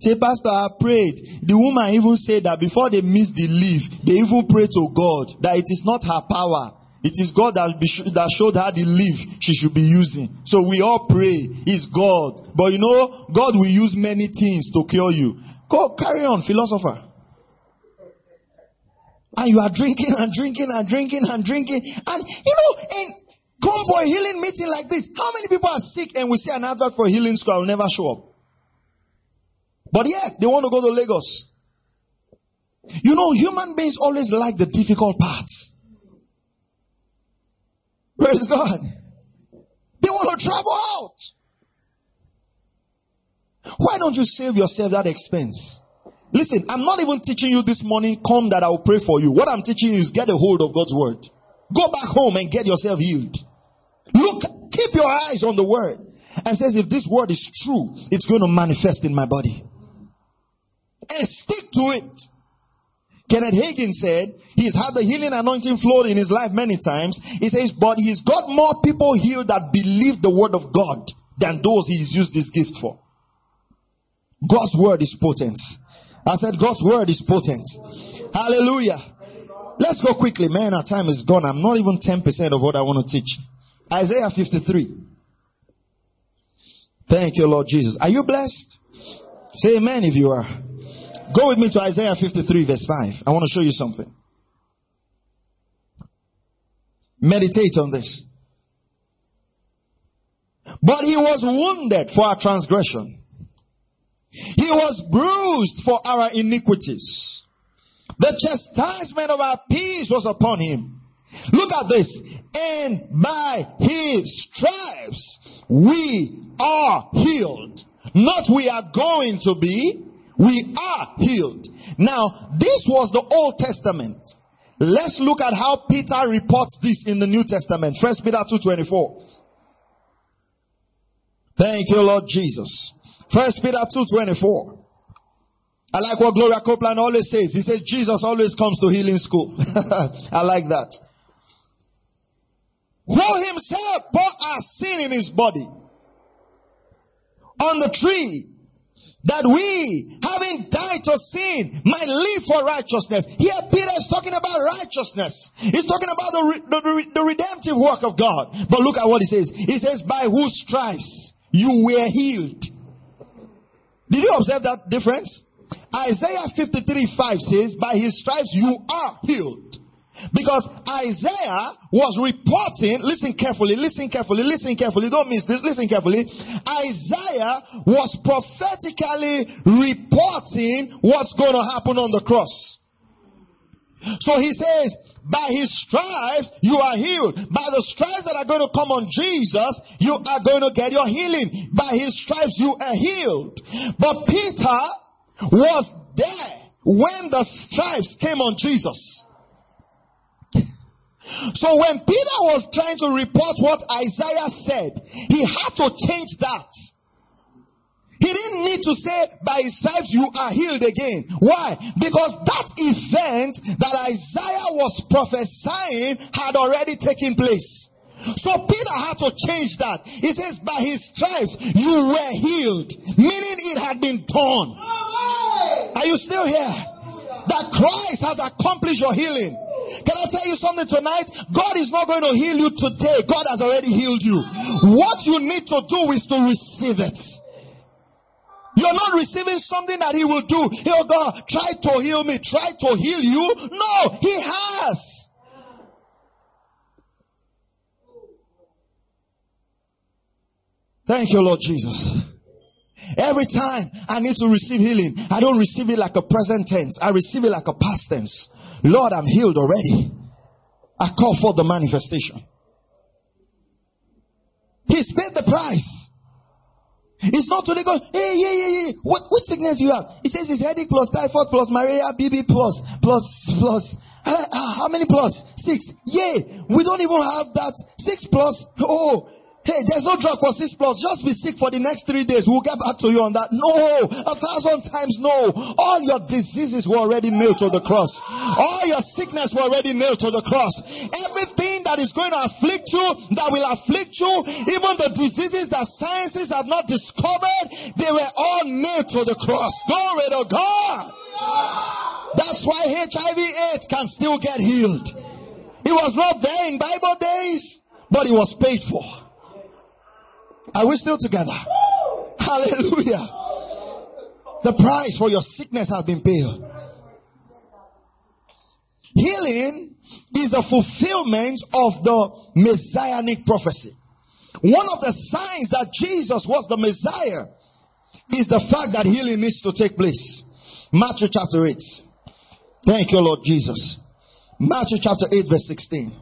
Say, Pastor, I prayed. The woman even said that before they missed the leaf, they even prayed to God that it is not her power. It is God that showed her the leaf she should be using. So we all pray. It's God. But you know, God will use many things to cure you. Go carry on, philosopher. And you are drinking. And you know, and come for a healing meeting like this. How many people are sick and we see an advert for Healing School? I will never show up. But yet, they want to go to Lagos. You know, human beings always like the difficult parts. Praise God. They want to travel out. Why don't you save yourself that expense? Listen, I'm not even teaching you this morning, come that I will pray for you. What I'm teaching you is get a hold of God's word. Go back home and get yourself healed. Look, keep your eyes on the word. and says, if this word is true, it's going to manifest in my body. And stick to it. Kenneth Hagin said he's had the healing anointing flowed in his life many times. He says, but he's got more people healed that believe the word of God than those he's used this gift for. God's word is potent. I said, God's word is potent. Hallelujah. Let's go quickly. Man, our time is gone. I'm not even 10% of what I want to teach. Isaiah 53. Thank you, Lord Jesus. Are you blessed? Say amen if you are. Go with me to Isaiah 53 verse 5. I want to show you something. Meditate on this. But he was wounded for our transgression. He was bruised for our iniquities. The chastisement of our peace was upon him. Look at this. And by his stripes we are healed. Not we are going to be. We are healed. Now, this was the Old Testament. Let's look at how Peter reports this in the New Testament. 1 Peter 2:24. Thank you, Lord Jesus. 1 Peter 2:24. I like what Gloria Copeland always says. He says, Jesus always comes to healing school. I like that. Who himself bore our sin in his body on the tree, that we, having died to sin, might live for righteousness. Here Peter is talking about righteousness. He's talking about the redemptive work of God. But look at what he says. He says, by whose stripes you were healed. Did you observe that difference? Isaiah 53:5 says, by his stripes you are healed. Because Isaiah was reporting, listen carefully, don't miss this, listen carefully. Isaiah was prophetically reporting what's going to happen on the cross. So he says, by his stripes, you are healed. By the stripes that are going to come on Jesus, you are going to get your healing. By his stripes, you are healed. But Peter was there when the stripes came on Jesus. So when Peter was trying to report what Isaiah said, he had to change that. He didn't need to say, by his stripes you are healed again. Why? Because that event that Isaiah was prophesying had already taken place. So Peter had to change that. He says, by his stripes you were healed. Meaning it had been done. Are you still here? That Christ has accomplished your healing. Can I tell you something tonight? God is not going to heal you today. God has already healed you. What you need to do is to receive it. You're not receiving something that he will do. Oh God, try to heal me. Try to heal you. No, he has. Thank you, Lord Jesus. Every time I need to receive healing, I don't receive it like a present tense. I receive it like a past tense. Lord, I'm healed already. I call for the manifestation. He's paid the price. It's not today going, hey. What sickness you have? He says it's headache plus typhoid plus malaria, BB plus. How many plus? 6. Yay. We don't even have that. 6 plus. Oh. Hey, there's no drug for 6 plus. Just be sick for the next 3 days. We'll get back to you on that. No, 1,000 times no. All your diseases were already nailed to the cross. All your sickness were already nailed to the cross. Everything that is going to afflict you, that will afflict you, even the diseases that sciences have not discovered, they were all nailed to the cross. Glory to God. That's why HIV/AIDS can still get healed. It was not there in Bible days, but it was paid for. Are we still together? Hallelujah. The price for your sickness has been paid. Healing is a fulfillment of the messianic prophecy. One of the signs that Jesus was the Messiah is the fact that healing needs to take place. Matthew chapter 8. Thank you, Lord Jesus. Matthew chapter 8 verse 16.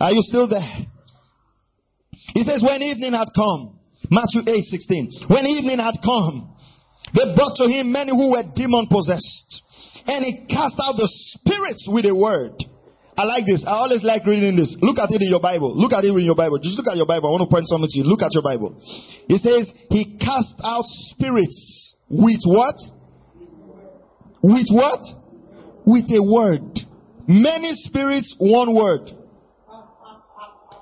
Are you still there? He says, when evening had come, Matthew 8:16. When evening had come, they brought to him many who were demon possessed, and he cast out the spirits with a word I like this. I always like reading this. Look at it in your Bible. Look at it in your Bible. Just look at your Bible. I want to point something to you. Look at your Bible. It says, he cast out spirits with what? With what? With a word. Many spirits, one word.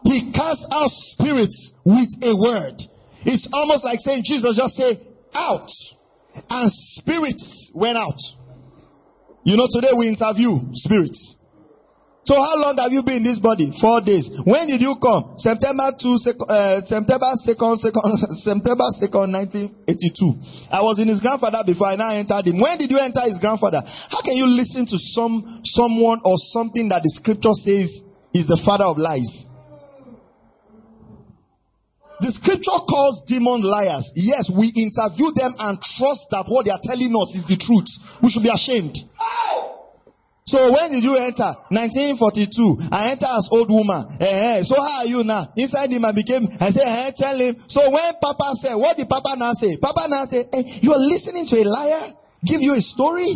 He cast out spirits with a word. It's almost like saying Jesus just said, out. And spirits went out. You know, today we interview spirits. So how long have you been in this body? 4 days. When did you come? September 2nd, 1982. I was in his grandfather before I now entered him. When did you enter his grandfather? How can you listen to someone or something that the scripture says is the father of lies? The scripture calls demons liars. Yes, we interview them and trust that what they are telling us is the truth. We should be ashamed. So when did you enter? 1942. I entered as old woman. So how are you now? Inside him I became, I said, tell him. So when Papa said, what did Papa now say? Papa now said, you are listening to a liar give you a story?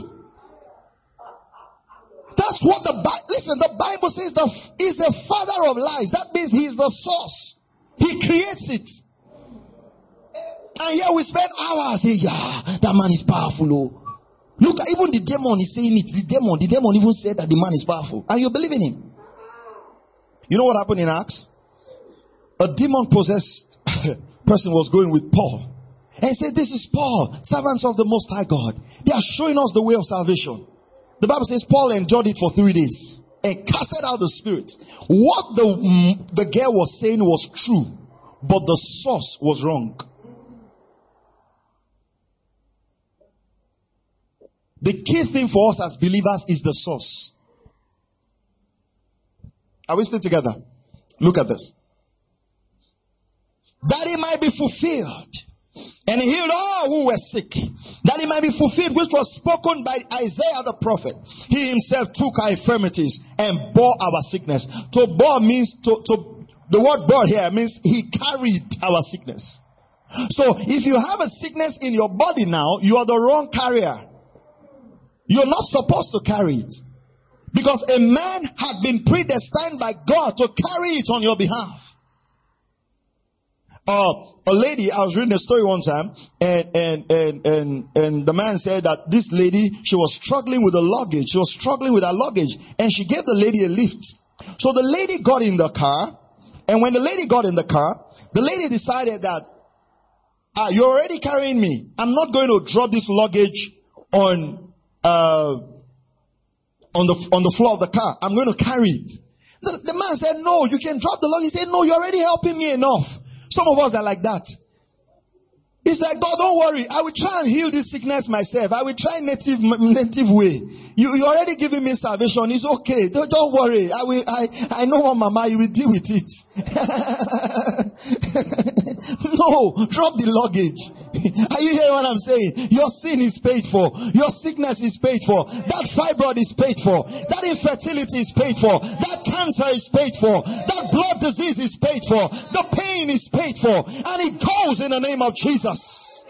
That's what the Bible, listen, the Bible says he's the father of lies. That means he's the source. He creates it. And here we spend hours saying, yeah, that man is powerful, oh. Look, even the demon is saying it. The demon even said that the man is powerful. And you believe in him. You know what happened in Acts? A demon-possessed person was going with Paul. And he said, this is Paul, servants of the Most High God. They are showing us the way of salvation. The Bible says Paul endured it for 3 days and casted out the spirit. What the girl was saying was true, but the source was wrong. The key thing for us as believers is the source. Are we still together? Look at this. That it might be fulfilled. And he healed all who were sick. That it might be fulfilled, which was spoken by Isaiah the prophet. He himself took our infirmities and bore our sickness. To bore means, the word bore here means he carried our sickness. So if you have a sickness in your body now, you are the wrong carrier. You're not supposed to carry it. Because a man had been predestined by God to carry it on your behalf. A lady, I was reading a story one time, and the man said that this lady, she was struggling with the luggage. She was struggling with her luggage. And she gave the lady a lift. So the lady got in the car. And when the lady got in the car, the lady decided that, you're already carrying me. I'm not going to drop this luggage on the floor of the car. I'm going to carry it. The man said, no, you can drop the luggage. He said, no, you're already helping me enough. Some of us are like that. It's like, God, don't worry. I will try and heal this sickness myself. I will try native way. You're already giving me salvation. It's okay. Don't worry. I know what, Mama, you will deal with it. No, drop the luggage. Are you hearing what I'm saying? Your sin is paid for. Your sickness is paid for. That fibroid is paid for. That infertility is paid for. That cancer is paid for. That blood disease is paid for. The pain is paid for. And it goes in the name of Jesus.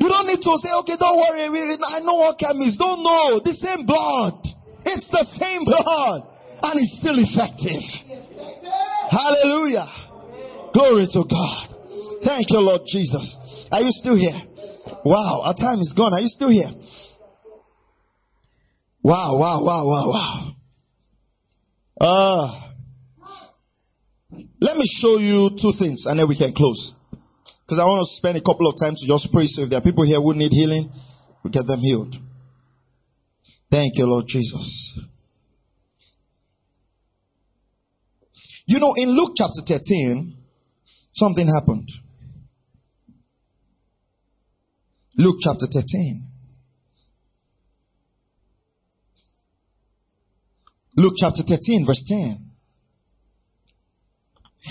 You don't need to say, okay, don't worry, I know what chemist. Don't know. The same blood. It's the same blood. And it's still effective. Hallelujah. Glory to God. Thank you, Lord Jesus. Are you still here? Wow, our time is gone. Are you still here? Wow, wow, wow, wow, wow. Let me show you two things and then we can close. Because I want to spend a couple of time to just pray. So if there are people here who need healing, we get them healed. Thank you, Lord Jesus. You know, in Luke chapter 13, something happened. Luke chapter 13. Luke chapter 13, verse 10.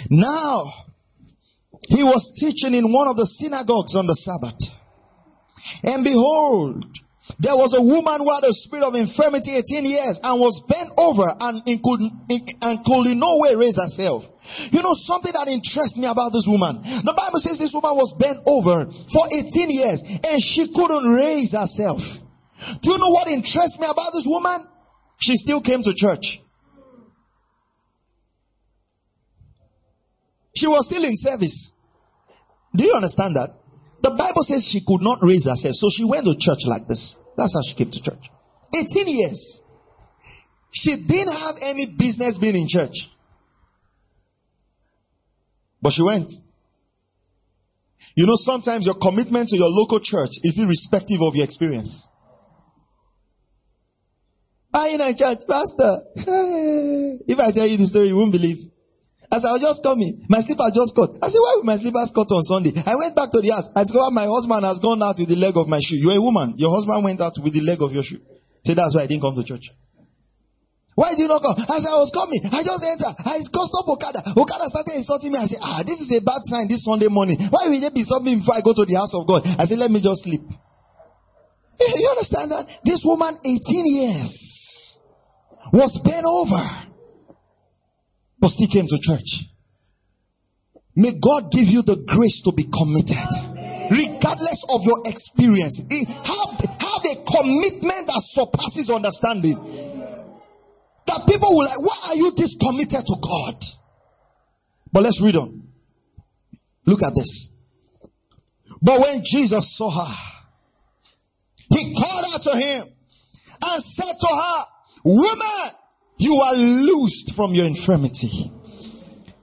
Now, he was teaching in one of the synagogues on the Sabbath. And behold, there was a woman who had a spirit of infirmity 18 years and was bent over and could in no way raise herself. You know, something that interests me about this woman. The Bible says this woman was bent over for 18 years and she couldn't raise herself. Do you know what interests me about this woman? She still came to church. She was still in service. Do you understand that? The Bible says she could not raise herself, so she went to church like this. That's how she came to church. 18 years. She didn't have any business being in church. But she went. You know, sometimes your commitment to your local church is irrespective of your experience. Buying a church, pastor. If I tell you the story, you won't believe. As I was just coming, my slippers just caught. I said, why would my slippers caught on Sunday? I went back to the house. I discovered my husband has gone out with the leg of my shoe. You're a woman. Your husband went out with the leg of your shoe. Say, that's why I didn't come to church. Why did you not come? As I was coming, I just entered. I crossed up Okada. Okada started insulting me. I said, this is a bad sign this Sunday morning. Why will they be insulting me before I go to the house of God? I said, let me just sleep. You understand that? This woman, 18 years, was bent over, but still came to church. May God give you the grace to be committed, regardless of your experience. Have a commitment that surpasses understanding. That people will like, why are you this committed to God? But let's read on. Look at this. But when Jesus saw her, he called out to him and said to her, woman, you are loosed from your infirmity.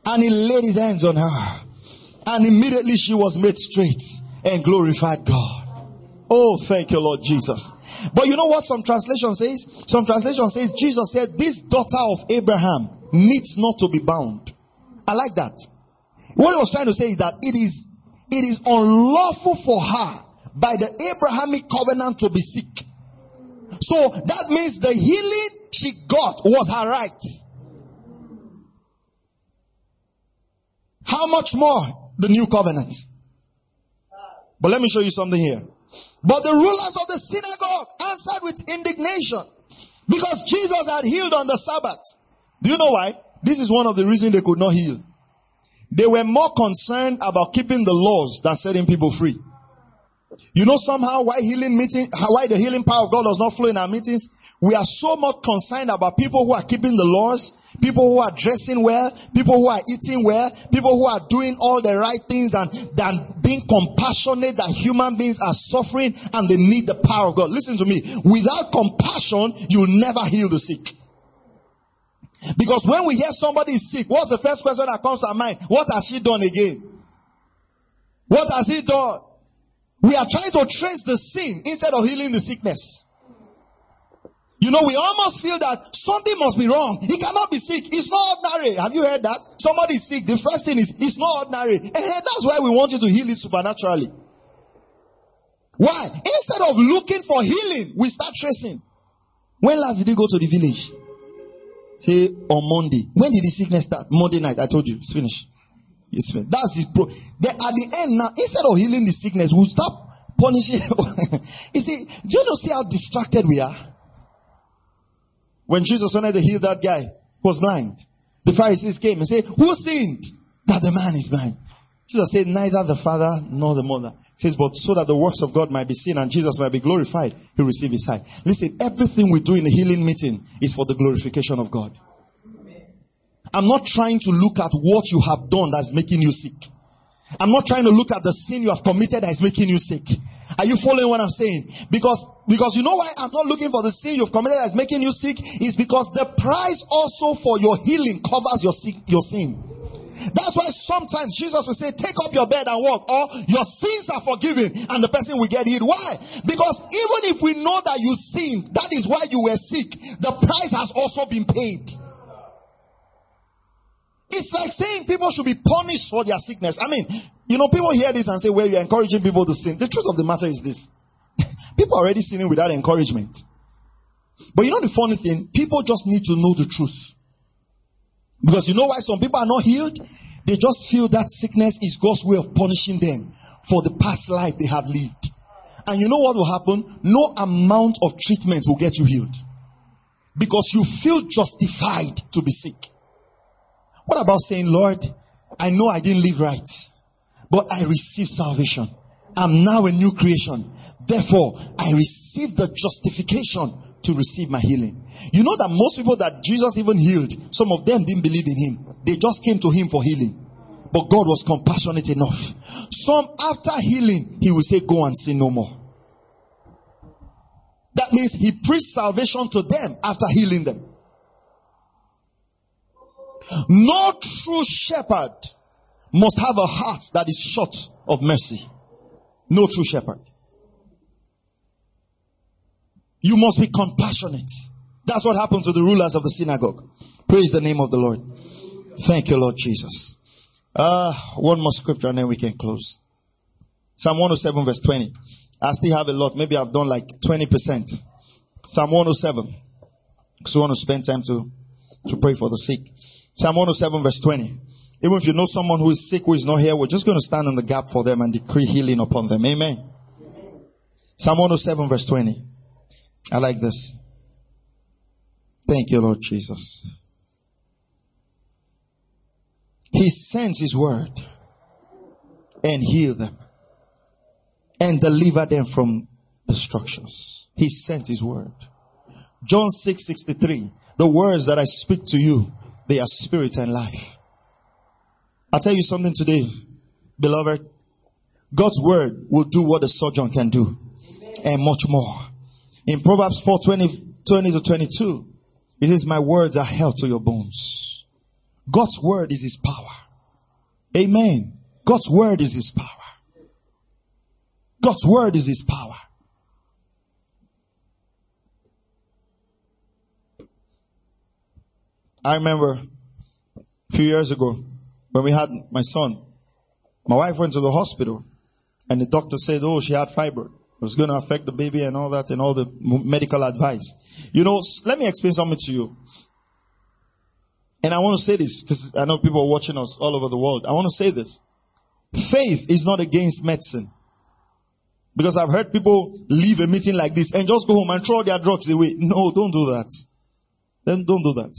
And he laid his hands on her. And immediately she was made straight and glorified God. Oh, thank you, Lord Jesus. But you know what some translation says? Some translation says, Jesus said, this daughter of Abraham needs not to be bound. I like that. What he was trying to say is that it is unlawful for her by the Abrahamic covenant to be sick. So that means the healing she got was her right. How much more the new covenant? But let me show you something here. But the rulers of the synagogue answered with indignation because Jesus had healed on the Sabbath. Do you know why? This is one of the reasons they could not heal. They were more concerned about keeping the laws than setting people free. You know somehow why the healing power of God does not flow in our meetings? We are so much concerned about people who are keeping the laws, people who are dressing well, people who are eating well, people who are doing all the right things and than being compassionate that human beings are suffering and they need the power of God. Listen to me. Without compassion, you'll never heal the sick. Because when we hear somebody is sick, what's the first question that comes to our mind? What has she done again? What has he done? We are trying to trace the sin instead of healing the sickness. You know, we almost feel that something must be wrong. He cannot be sick. It's not ordinary. Have you heard that? Somebody's sick. The first thing is, it's not ordinary. And that's why we want you to heal it supernaturally. Why? Instead of looking for healing, we start tracing. When last did he go to the village? Say, on Monday. When did the sickness start? Monday night. I told you. It's finished. It's finished. That's his At the end now, instead of healing the sickness, we'll start punishing. You see, do you know, see how distracted we are? When Jesus wanted to heal that guy who was blind, the Pharisees came and said, who sinned that the man is blind? Jesus said, neither the father nor the mother. He says, but so that the works of God might be seen and Jesus might be glorified, he received his sight. Listen, everything we do in the healing meeting is for the glorification of God. I'm not trying to look at what you have done that's making you sick. I'm not trying to look at the sin you have committed that is making you sick. Are you following what I'm saying? Because you know why I'm not looking for the sin you've committed that's making you sick? Is because the price also for your healing covers your sin. That's why sometimes Jesus will say, take up your bed and walk, or your sins are forgiven and the person will get healed. Why? Because even if we know that you sinned, that is why you were sick, the price has also been paid. It's like saying people should be punished for their sickness. I mean, you know, people hear this and say, well, you're encouraging people to sin. The truth of the matter is this. People are already sinning without encouragement. But you know the funny thing? People just need to know the truth. Because you know why some people are not healed? They just feel that sickness is God's way of punishing them for the past life they have lived. And you know what will happen? No amount of treatment will get you healed. Because you feel justified to be sick. What about saying, Lord, I know I didn't live right, but I received salvation. I'm now a new creation. Therefore, I received the justification to receive my healing. You know that most people that Jesus even healed, some of them didn't believe in him. They just came to him for healing. But God was compassionate enough. Some, after healing, he will say, go and sin no more. That means he preached salvation to them after healing them. No true shepherd must have a heart that is short of mercy. No true shepherd. You must be compassionate. That's what happened to the rulers of the synagogue. Praise the name of the Lord. Thank you, Lord Jesus. One more scripture and then we can close. Psalm 107 verse 20. I still have a lot. Maybe I've done like 20%. Psalm 107. Because we want to spend time to pray for the sick. Psalm 107 verse 20. Even if you know someone who is sick, who is not here, we're just going to stand in the gap for them and decree healing upon them. Amen. Amen. Psalm 107 verse 20. I like this. Thank you, Lord Jesus. He sends his word and heal them and deliver them from destructions. He sent his word. John 6:63. The words that I speak to you, they are spirit and life. I'll tell you something today, beloved. God's word will do what the surgeon can do. Amen. And much more. In Proverbs 4:20-22, it says, my words are health to your bones. God's word is his power. Amen. God's word is his power. God's word is his power. I remember a few years ago when we had my son, my wife went to the hospital and the doctor said, oh, she had fibroid. It was going to affect the baby and all that and all the medical advice. You know, let me explain something to you. And I want to say this because I know people are watching us all over the world. I want to say this. Faith is not against medicine. Because I've heard people leave a meeting like this and just go home and throw their drugs away. No, don't do that. Then don't do that.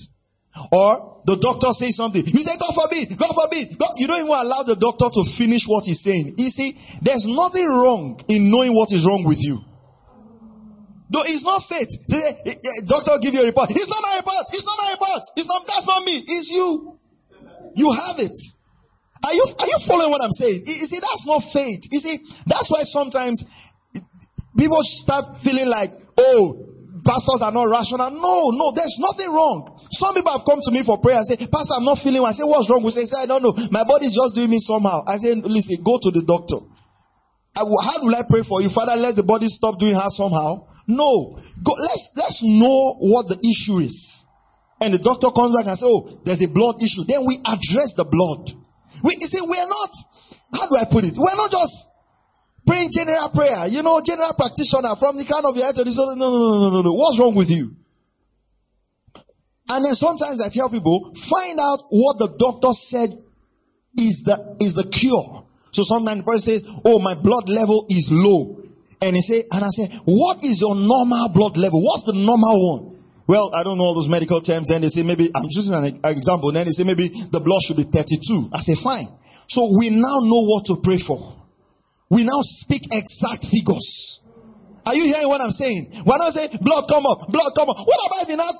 Or the doctor says something. You say, God forbid, God forbid. God. You don't even allow the doctor to finish what he's saying. You see, there's nothing wrong in knowing what is wrong with you. Though it's not faith. Doctor will give you a report. It's not my report. It's not my report. It's not, that's not me. It's you. You have it. Are you following what I'm saying? You see, that's not faith. You see, that's why sometimes people start feeling like, oh, pastors are not rational. No, there's nothing wrong. Some people have come to me for prayer and say, Pastor, I'm not feeling well. I say, what's wrong? We say, I don't know. My body's just doing me somehow. I say, listen, go to the doctor. How will I pray for you? Father, let the body stop doing her somehow. No. Go, let's know what the issue is. And the doctor comes back and says, oh, there's a blood issue. Then we address the blood. We're not just praying general prayer. You know, general practitioner from the crown of your head to the soul. No. What's wrong with you? And then sometimes I tell people, find out what the doctor said is the cure. So sometimes the person says, oh, my blood level is low. And I say, what is your normal blood level? What's the normal one? Well, I don't know all those medical terms. Then they say maybe, I'm using an example. Then they say maybe the blood should be 32. I say fine. So we now know what to pray for. We now speak exact figures. Are you hearing what I'm saying? Why don't I say blood come up? What about if you now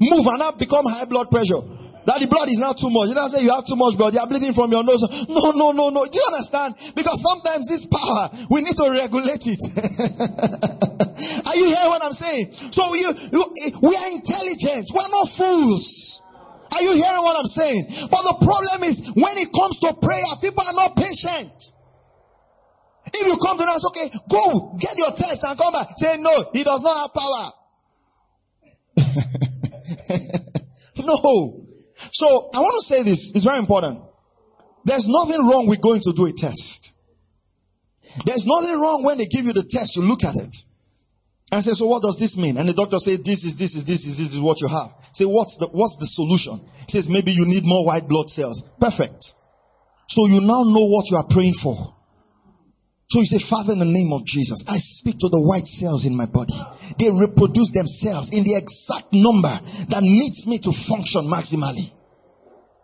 move and now become high blood pressure? That the blood is now too much. You don't say you have too much blood. You are bleeding from your nose. No. Do you understand? Because sometimes this power, we need to regulate it. Are you hearing what I'm saying? So we are intelligent. We are not fools. Are you hearing what I'm saying? But the problem is when it comes to prayer, people are not patient. If you come to us, okay, go get your test and come back. Say no, he does not have power. No. So, I want to say this. It's very important. There's nothing wrong with going to do a test. There's nothing wrong when they give you the test. You look at it and say, so what does this mean? And the doctor says, this is what you have. Say, what's the solution? He says, maybe you need more white blood cells. Perfect. So, you now know what you are praying for. So you say, Father, in the name of Jesus, I speak to the white cells in my body. They reproduce themselves in the exact number that needs me to function maximally.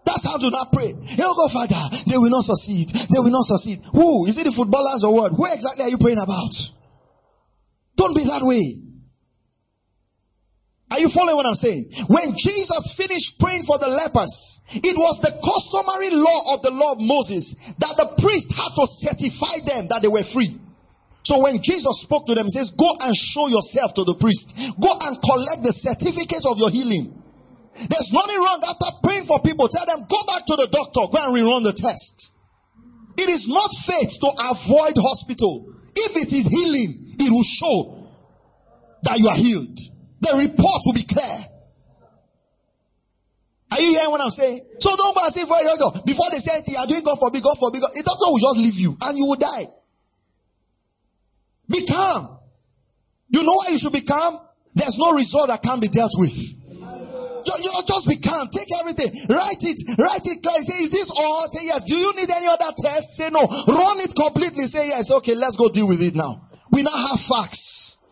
That's how to not pray. He'll go, Father, they will not succeed. They will not succeed. Who? Is it the footballers or what? Who exactly are you praying about? Don't be that way. Are you following what I'm saying? When Jesus finished praying for the lepers, it was the customary law of the law of Moses that the priest had to certify them that they were free. So when Jesus spoke to them, he says, go and show yourself to the priest. Go and collect the certificate of your healing. There's nothing wrong after praying for people. Tell them, go back to the doctor, go and rerun the test. It is not faith to avoid hospital. If it is healing, it will show that you are healed. The report will be clear. Are you hearing what I'm saying? So don't go and say, before they say you are doing God forbid, the doctor will just leave you and you will die. Be calm. You know why you should be calm? There's no result that can't be dealt with. Just be calm. Take everything. Write it clear. Say, is this all? Say yes. Do you need any other test? Say no. Run it completely. Say yes. Okay, let's go deal with it now. We now have facts.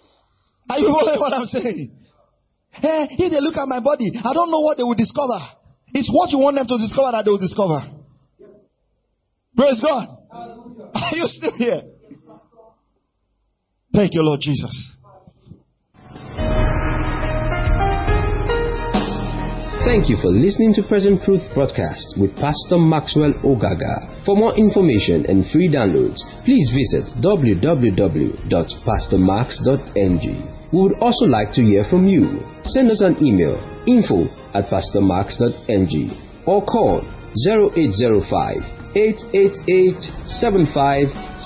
Are you following what I'm saying? If they look at my body, I don't know what they will discover. It's what you want them to discover that they will discover. Praise God. Hallelujah. Are you still here? Thank you, Lord Jesus. Thank you for listening to Present Truth Broadcast with Pastor Maxwell Ogaga. For more information and free downloads, please visit www.pastormax.ng. We would also like to hear from you. Send us an email, info@pastormax.ng, or call 0805 888 75